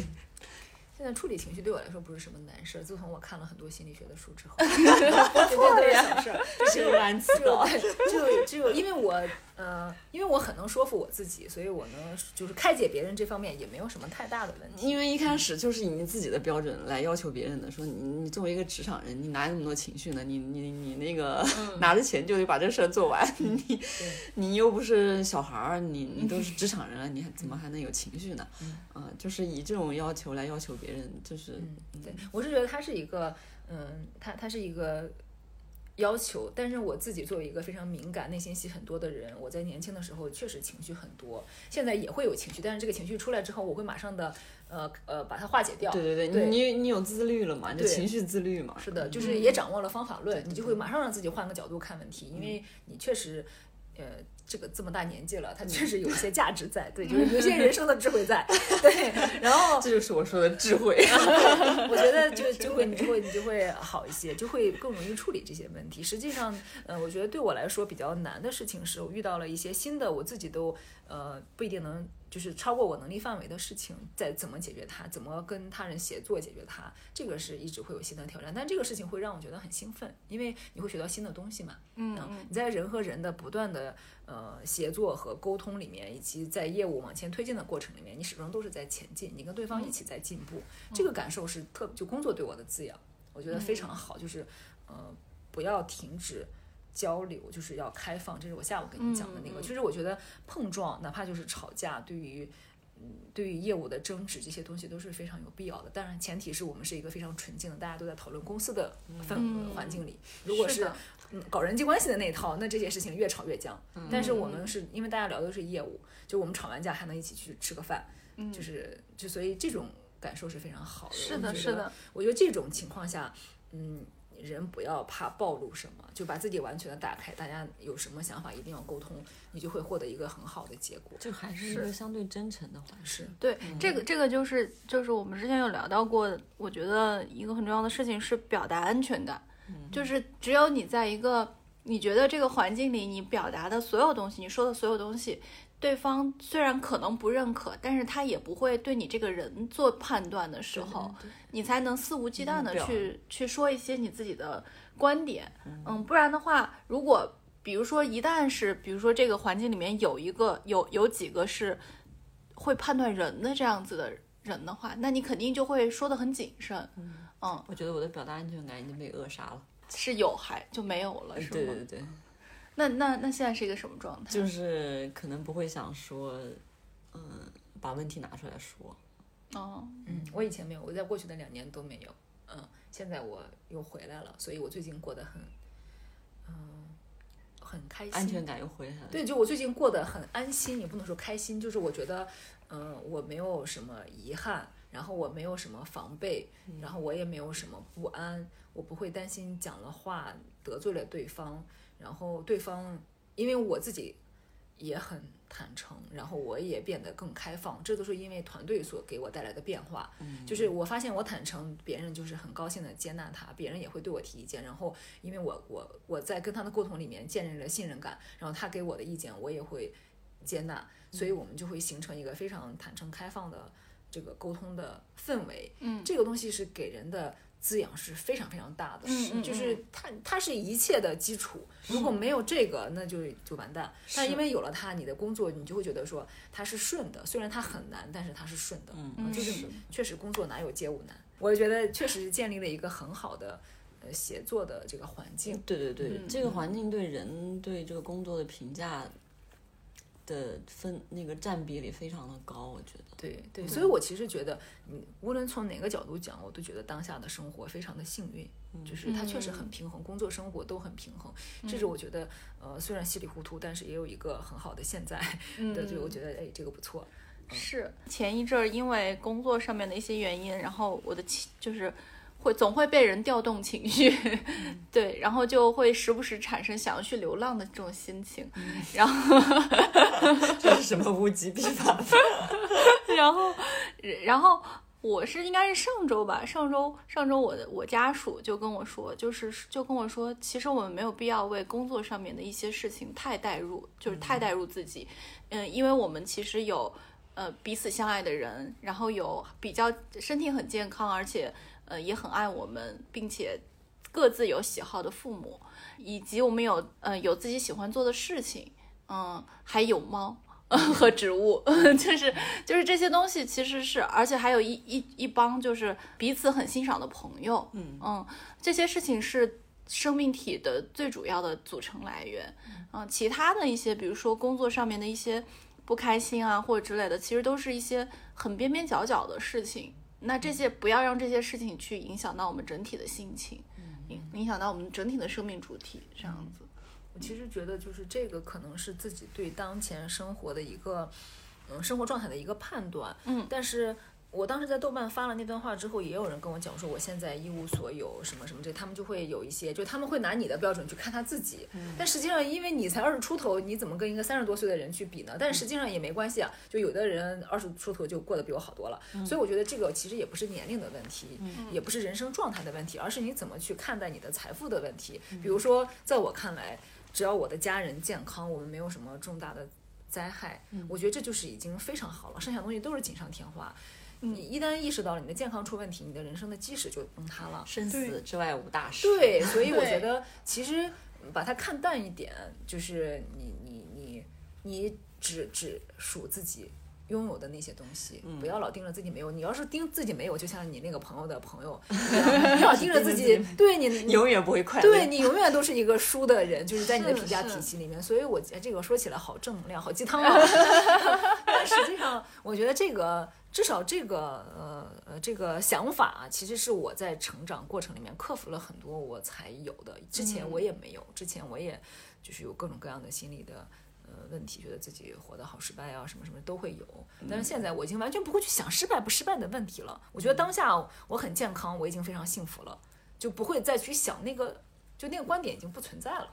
现在处理情绪对我来说不是什么难事，自从我看了很多心理学的书之后，对对对，小事只有难词了，就只有因为我呃，因为我很能说服我自己，所以我能就是开解别人这方面也没有什么太大的问题。因为一开始就是以你自己的标准来要求别人的，说你你作为一个职场人，你哪有那么多情绪呢？你你你那个、嗯、拿着钱就得把这事儿做完，你你又不是小孩儿，你你都是职场人了，你怎么还能有情绪呢？嗯、呃，就是以这种要求来要求别人。别人就是、嗯、对，我是觉得他是一个嗯他他是一个要求，但是我自己作为一个非常敏感内心戏很多的人，我在年轻的时候确实情绪很多，现在也会有情绪，但是这个情绪出来之后我会马上的呃呃把它化解掉。对对对，对你你有自律了嘛，你的情绪自律嘛，是的，就是也掌握了方法论、嗯、你就会马上让自己换个角度看问题、嗯、因为你确实呃这个这么大年纪了，他确实有一些价值在，对，就是有些人生的智慧在，对，然后这就是我说的智慧。我觉得就就会你就会你就会好一些，就会更容易处理这些问题。实际上，呃，我觉得对我来说比较难的事情是我遇到了一些新的，我自己都呃不一定能就是超过我能力范围的事情，再怎么解决它，怎么跟他人协作解决它，这个是一直会有新的挑战。但这个事情会让我觉得很兴奋，因为你会学到新的东西嘛。嗯，嗯你在人和人的不断的。呃，协作和沟通里面，以及在业务往前推进的过程里面，你始终都是在前进，你跟对方一起在进步，嗯、这个感受是特就工作对我的滋养，我觉得非常好。嗯、就是呃，不要停止交流，就是要开放。这是我下午跟你讲的那个，嗯、就是我觉得碰撞，哪怕就是吵架，对于。对于业务的争执，这些东西都是非常有必要的，当然前提是我们是一个非常纯净的，大家都在讨论公司的氛、嗯、环境里。如果 是, 是、嗯、搞人际关系的那一套，那这些事情越吵越僵、嗯、但是我们是因为大家聊的是业务，就我们吵完架还能一起去吃个饭、嗯、就是就所以这种感受是非常好的。是的是的，我觉得这种情况下嗯，人不要怕暴露什么，就把自己完全的打开，大家有什么想法一定要沟通，你就会获得一个很好的结果。就还是一个相对真诚的环境。对、嗯、这个这个就是就是我们之前有聊到过，我觉得一个很重要的事情是表达安全感、嗯、就是只有你在一个你觉得这个环境里，你表达的所有东西，你说的所有东西，对方虽然可能不认可，但是他也不会对你这个人做判断的时候，对对对，你才能肆无忌惮的去、嗯、去说一些你自己的观点。嗯，不然的话，如果比如说一旦是比如说这个环境里面有一个有有几个是会判断人的这样子的人的话，那你肯定就会说得很谨慎。嗯，嗯我觉得我的表达安全感已经被扼杀了，是有还就没有了，是吗？对对对。那那那现在是一个什么状态？就是可能不会想说，嗯，把问题拿出来说。哦，嗯，我以前没有，我在过去的两年都没有，嗯，现在我又回来了，所以我最近过得很，嗯，很开心，安全感又回来了。对，就我最近过得很安心，也不能说开心，就是我觉得，嗯，我没有什么遗憾，然后我没有什么防备，然后我也没有什么不安，我不会担心讲了话得罪了对方。然后对方，因为我自己也很坦诚，然后我也变得更开放，这都是因为团队所给我带来的变化。嗯，就是我发现我坦诚，别人就是很高兴的接纳他，别人也会对我提意见。然后，因为我我我在跟他的沟通里面建立了信任感，然后他给我的意见，我也会接纳，所以我们就会形成一个非常坦诚开放的这个沟通的氛围。嗯，这个东西是给人的滋养是非常非常大的，嗯，就是它它是一切的基础，如果没有这个那就就完蛋。但因为有了它，你的工作你就会觉得说它是顺的，虽然它很难但是它是顺的。嗯，就是确实工作哪有街舞难，我觉得确实建立了一个很好的呃协作的这个环境。对对对，嗯，这个环境对人对这个工作的评价的分那个占比里非常的高，我觉得。对对，所以我其实觉得，嗯，无论从哪个角度讲，我都觉得当下的生活非常的幸运，嗯，就是它确实很平衡，嗯，工作生活都很平衡，嗯，这是我觉得，呃，虽然稀里糊涂，但是也有一个很好的现在的，对，嗯，我觉得哎，这个不错。嗯，是前一阵儿因为工作上面的一些原因，然后我的就是会总会被人调动情绪，嗯，对，然后就会时不时产生想要去流浪的这种心情，嗯，然后这是什么物极必反？然后，然后我是应该是上周吧，上周上周我的我家属就跟我说，就是就跟我说，其实我们没有必要为工作上面的一些事情太带入，就是太带入自己，嗯，嗯因为我们其实有呃彼此相爱的人，然后有比较身体很健康，而且。呃，也很爱我们，并且各自有喜好的父母，以及我们有呃有自己喜欢做的事情，嗯，还有猫和植物，就是就是这些东西其实是，而且还有一一一帮就是彼此很欣赏的朋友，嗯嗯，这些事情是生命体的最主要的组成来源，嗯，其他的一些比如说工作上面的一些不开心啊或者之类的，其实都是一些很边边角角的事情。那这些不要让这些事情去影响到我们整体的心情，嗯，影响到我们整体的生命主体，这样子。我其实觉得就是这个可能是自己对当前生活的一个嗯生活状态的一个判断。嗯，但是我当时在豆瓣发了那段话之后，也有人跟我讲说我现在一无所有什么什么这，他们就会有一些就他们会拿你的标准去看他自己，嗯，但实际上因为你才二十出头，你怎么跟一个三十多岁的人去比呢？但实际上也没关系啊，就有的人二十出头就过得比我好多了，嗯，所以我觉得这个其实也不是年龄的问题，嗯，也不是人生状态的问题，而是你怎么去看待你的财富的问题，嗯，比如说在我看来，只要我的家人健康，我们没有什么重大的灾害，嗯，我觉得这就是已经非常好了，剩下东西都是锦上添花。你一旦意识到了你的健康出问题，你的人生的基石就崩塌了，生死之外无大事。对，所以我觉得其实把它看淡一点，就是你你你你只只数自己拥有的那些东西，嗯，不要老盯着自己没有。你要是盯自己没有，就像你那个朋友的朋友，你老盯着自己，对，你永远不会快乐。对，你永远都是一个输的人，就是在你的评价体系里面。所以我这个说起来好正能量，好鸡汤啊。但实际上，我觉得这个至少这个呃呃这个想法，啊，其实是我在成长过程里面克服了很多我才有的，之前我也没有，嗯，之前我也就是有各种各样的心理的。呃，问题觉得自己活得好失败啊，什么什么都会有。但是现在我已经完全不会去想失败不失败的问题了。我觉得当下我很健康，我已经非常幸福了，就不会再去想那个，就那个观点已经不存在了。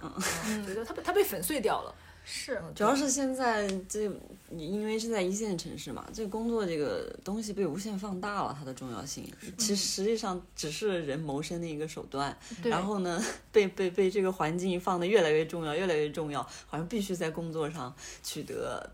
嗯，觉得它被它被粉碎掉了。是，主要是现在这，因为是在一线城市嘛，这工作这个东西被无限放大了，它的重要性。其实实际上只是人谋生的一个手段。然后呢，被被被这个环境放得越来越重要，越来越重要，好像必须在工作上取得，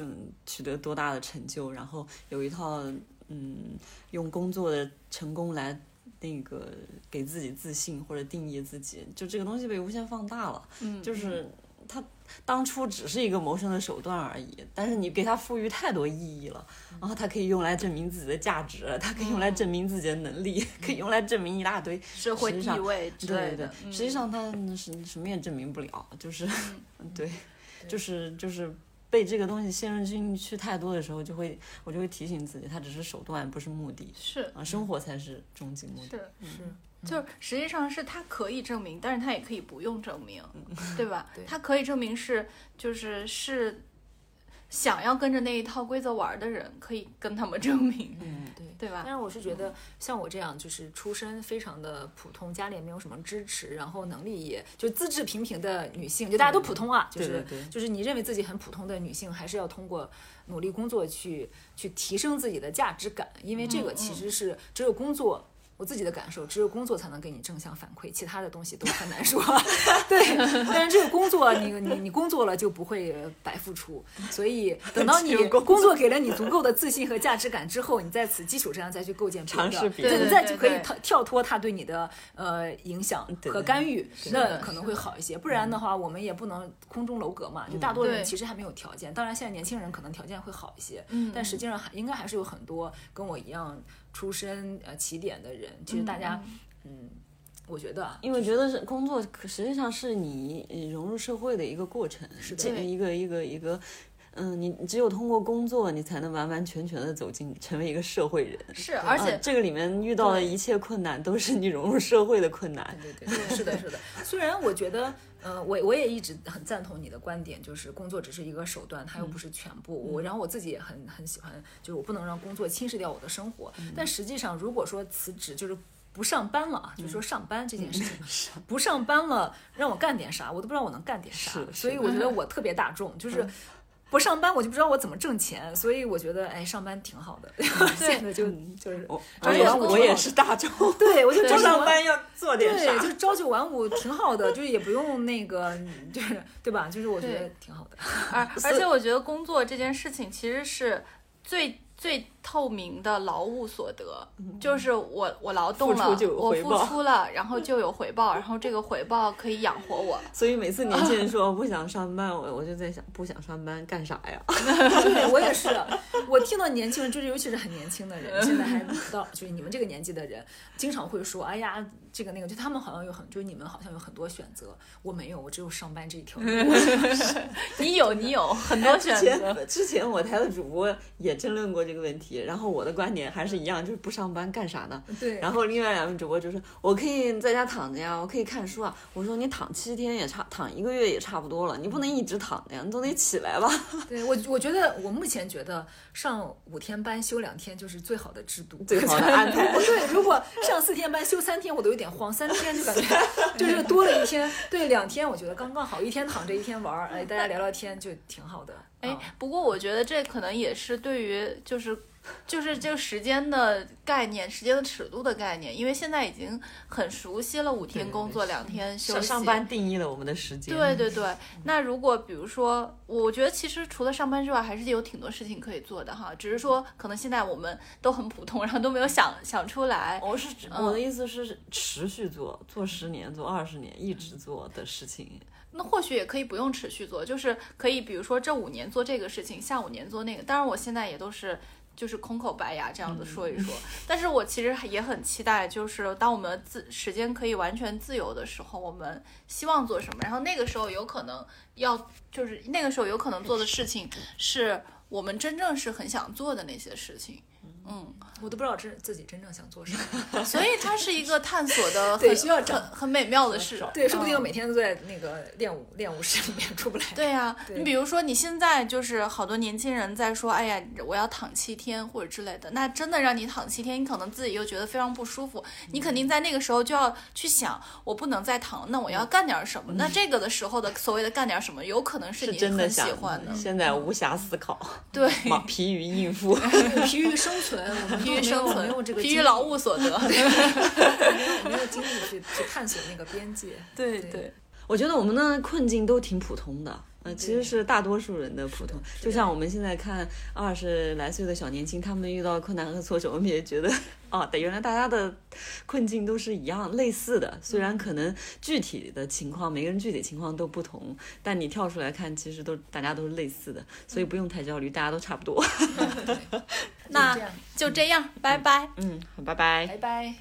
嗯，取得多大的成就，然后有一套嗯，用工作的成功来。那个给自己自信或者定义自己，就这个东西被无限放大了，嗯，就是它当初只是一个谋生的手段而已，但是你给它赋予太多意义了，嗯，然后它可以用来证明自己的价值，它可以用来证明自己的能力，嗯，可以用来证明一大堆社会地位之类的，对对，实际上它是什么也证明不了，就是，嗯，对，就是就是被这个东西陷入进去太多的时候，就会我就会提醒自己，它只是手段，不是目的。是啊，生活才是终极目的。是是，嗯，就是实际上是它可以证明，但是它也可以不用证明，嗯，对吧？对，它可以证明是就是是想要跟着那一套规则玩的人，可以跟他们证明，嗯，对对吧？但是我是觉得，像我这样就是出身非常的普通，家里也没有什么支持，然后能力也就资质平平的女性，就大家都普通啊，就是对对对，就是你认为自己很普通的女性，还是要通过努力工作去去提升自己的价值感，因为这个其实是只有工作。嗯嗯，我自己的感受，只有工作才能给你正向反馈，其他的东西都很难说。对，但是只有工作，你你你工作了就不会白付出，所以等到你工作给了你足够的自信和价值感之后，你在此基础上再去构建别的，尝试别的，你再就可以跳脱它对你的呃影响和干预，那可能会好一些。不然的话，我们也不能空中楼阁嘛。就大多人其实还没有条件，当然现在年轻人可能条件会好一些，但实际上应该还是有很多跟我一样出身呃起点的人，其实大家，嗯，嗯我觉得，因为我觉得是工作，实际上是你融入社会的一个过程，是这一个一个一个，嗯，你只有通过工作，你才能完完全全的走进，成为一个社会人。是，而且、啊、这个里面遇到的一切困难，都是你融入社会的困难。对对 对, 对，是的，是的。虽然我觉得。呃，我我也一直很赞同你的观点，就是工作只是一个手段，它又不是全部。嗯、我然后我自己也很很喜欢，就是我不能让工作侵蚀掉我的生活。嗯、但实际上，如果说辞职就是不上班了啊，嗯、就是说上班这件事情，嗯、不上班了，让我干点啥，我都不知道我能干点啥。所以我觉得我特别大众，就是。嗯不上班我就不知道我怎么挣钱，所以我觉得哎，上班挺好的。对，就就是我我也是大众，对我就朝上班要做点啥，对，就是朝九晚五挺好的，就是也不用那个，就是对吧？就是我觉得挺好的。而而且我觉得工作这件事情其实是最最透明的劳务所得，就是我我劳动了，我付出了，然后就有回报，然后这个回报可以养活我。所以每次年轻人说我不想上班，我我就在想不想上班干啥呀？对，我也是，我听到年轻人，就是尤其是很年轻的人，现在还不到，就是你们这个年纪的人，经常会说，哎呀，这个那个，就他们好像有很，就是你们好像有很多选择，我没有，我只有上班这一条路。你有，你有很多选择。之前, 之前我台的主播也争论过这个问题。然后我的观点还是一样，就是不上班干啥呢？对。然后另外两位主播就说，我可以在家躺着呀，我可以看书啊。我说你躺七天也差，躺一个月也差不多了，你不能一直躺着呀，你总得起来吧。对，我我觉得我目前觉得上五天班休两天就是最好的制度，最好的安排。对，如果上四天班休三天，我都有点慌，三天就感觉就是多了一天。对，两天我觉得刚刚好，一天躺着一天玩，哎，大家聊聊天就挺好的。哎，不过我觉得这可能也是对于就是。就是这个时间的概念，时间的尺度的概念，因为现在已经很熟悉了，五天工作两天休息，上班定义了我们的时间。对对对，那如果比如说，我觉得其实除了上班之外，还是有挺多事情可以做的哈，只是说可能现在我们都很普通，然后都没有想想出来。我、哦、是我的意思是持续做，做十年，做二十年，一直做的事情。那或许也可以不用持续做，就是可以比如说这五年做这个事情，下五年做那个。当然，我现在也都是。就是空口白牙这样子说一说、嗯、但是我其实也很期待，就是当我们自时间可以完全自由的时候，我们希望做什么，然后那个时候有可能要就是那个时候有可能做的事情是我们真正是很想做的那些事情。嗯，我都不知道自己真正想做什么，所以它是一个探索的很需要很很美妙的事。对，说不定我每天都在那个练武练武室里面出不来。对呀、啊，你比如说你现在就是好多年轻人在说，哎呀，我要躺七天或者之类的，那真的让你躺七天，你可能自己又觉得非常不舒服，嗯、你肯定在那个时候就要去想，我不能再躺，那我要干点什么？嗯、那这个的时候的所谓的干点什么，有可能是你很喜欢的。的现在无暇思考，对，疲于应付，疲于生存。疲于生存，疲于劳务所得，没有精力去去探索那个边界。对 对, 对，我觉得我们的困境都挺普通的，呃，其实是大多数人的普通。就像我们现在看二十来岁的小年轻，他们遇到困难和挫折，我们也觉得啊，原来大家的困境都是一样类似的。虽然可能具体的情况，每个人具体情况都不同，但你跳出来看，其实都大家都是类似的，所以不用太焦虑，大家都差不多。那就这样，拜拜。嗯，拜拜，拜拜。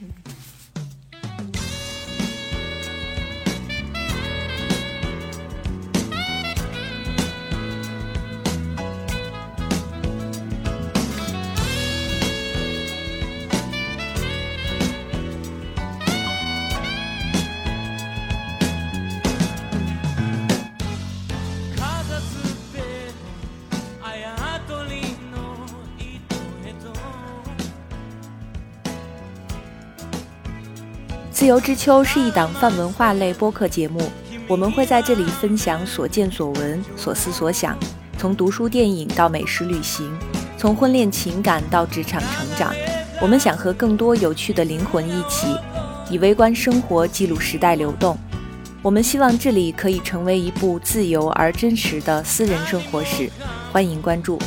自由之秋是一档泛文化类播客节目，我们会在这里分享所见所闻、所思所想，从读书、电影到美食旅行，从婚恋情感到职场成长。我们想和更多有趣的灵魂一起，以微观生活记录时代流动。我们希望这里可以成为一部自由而真实的私人生活史，欢迎关注。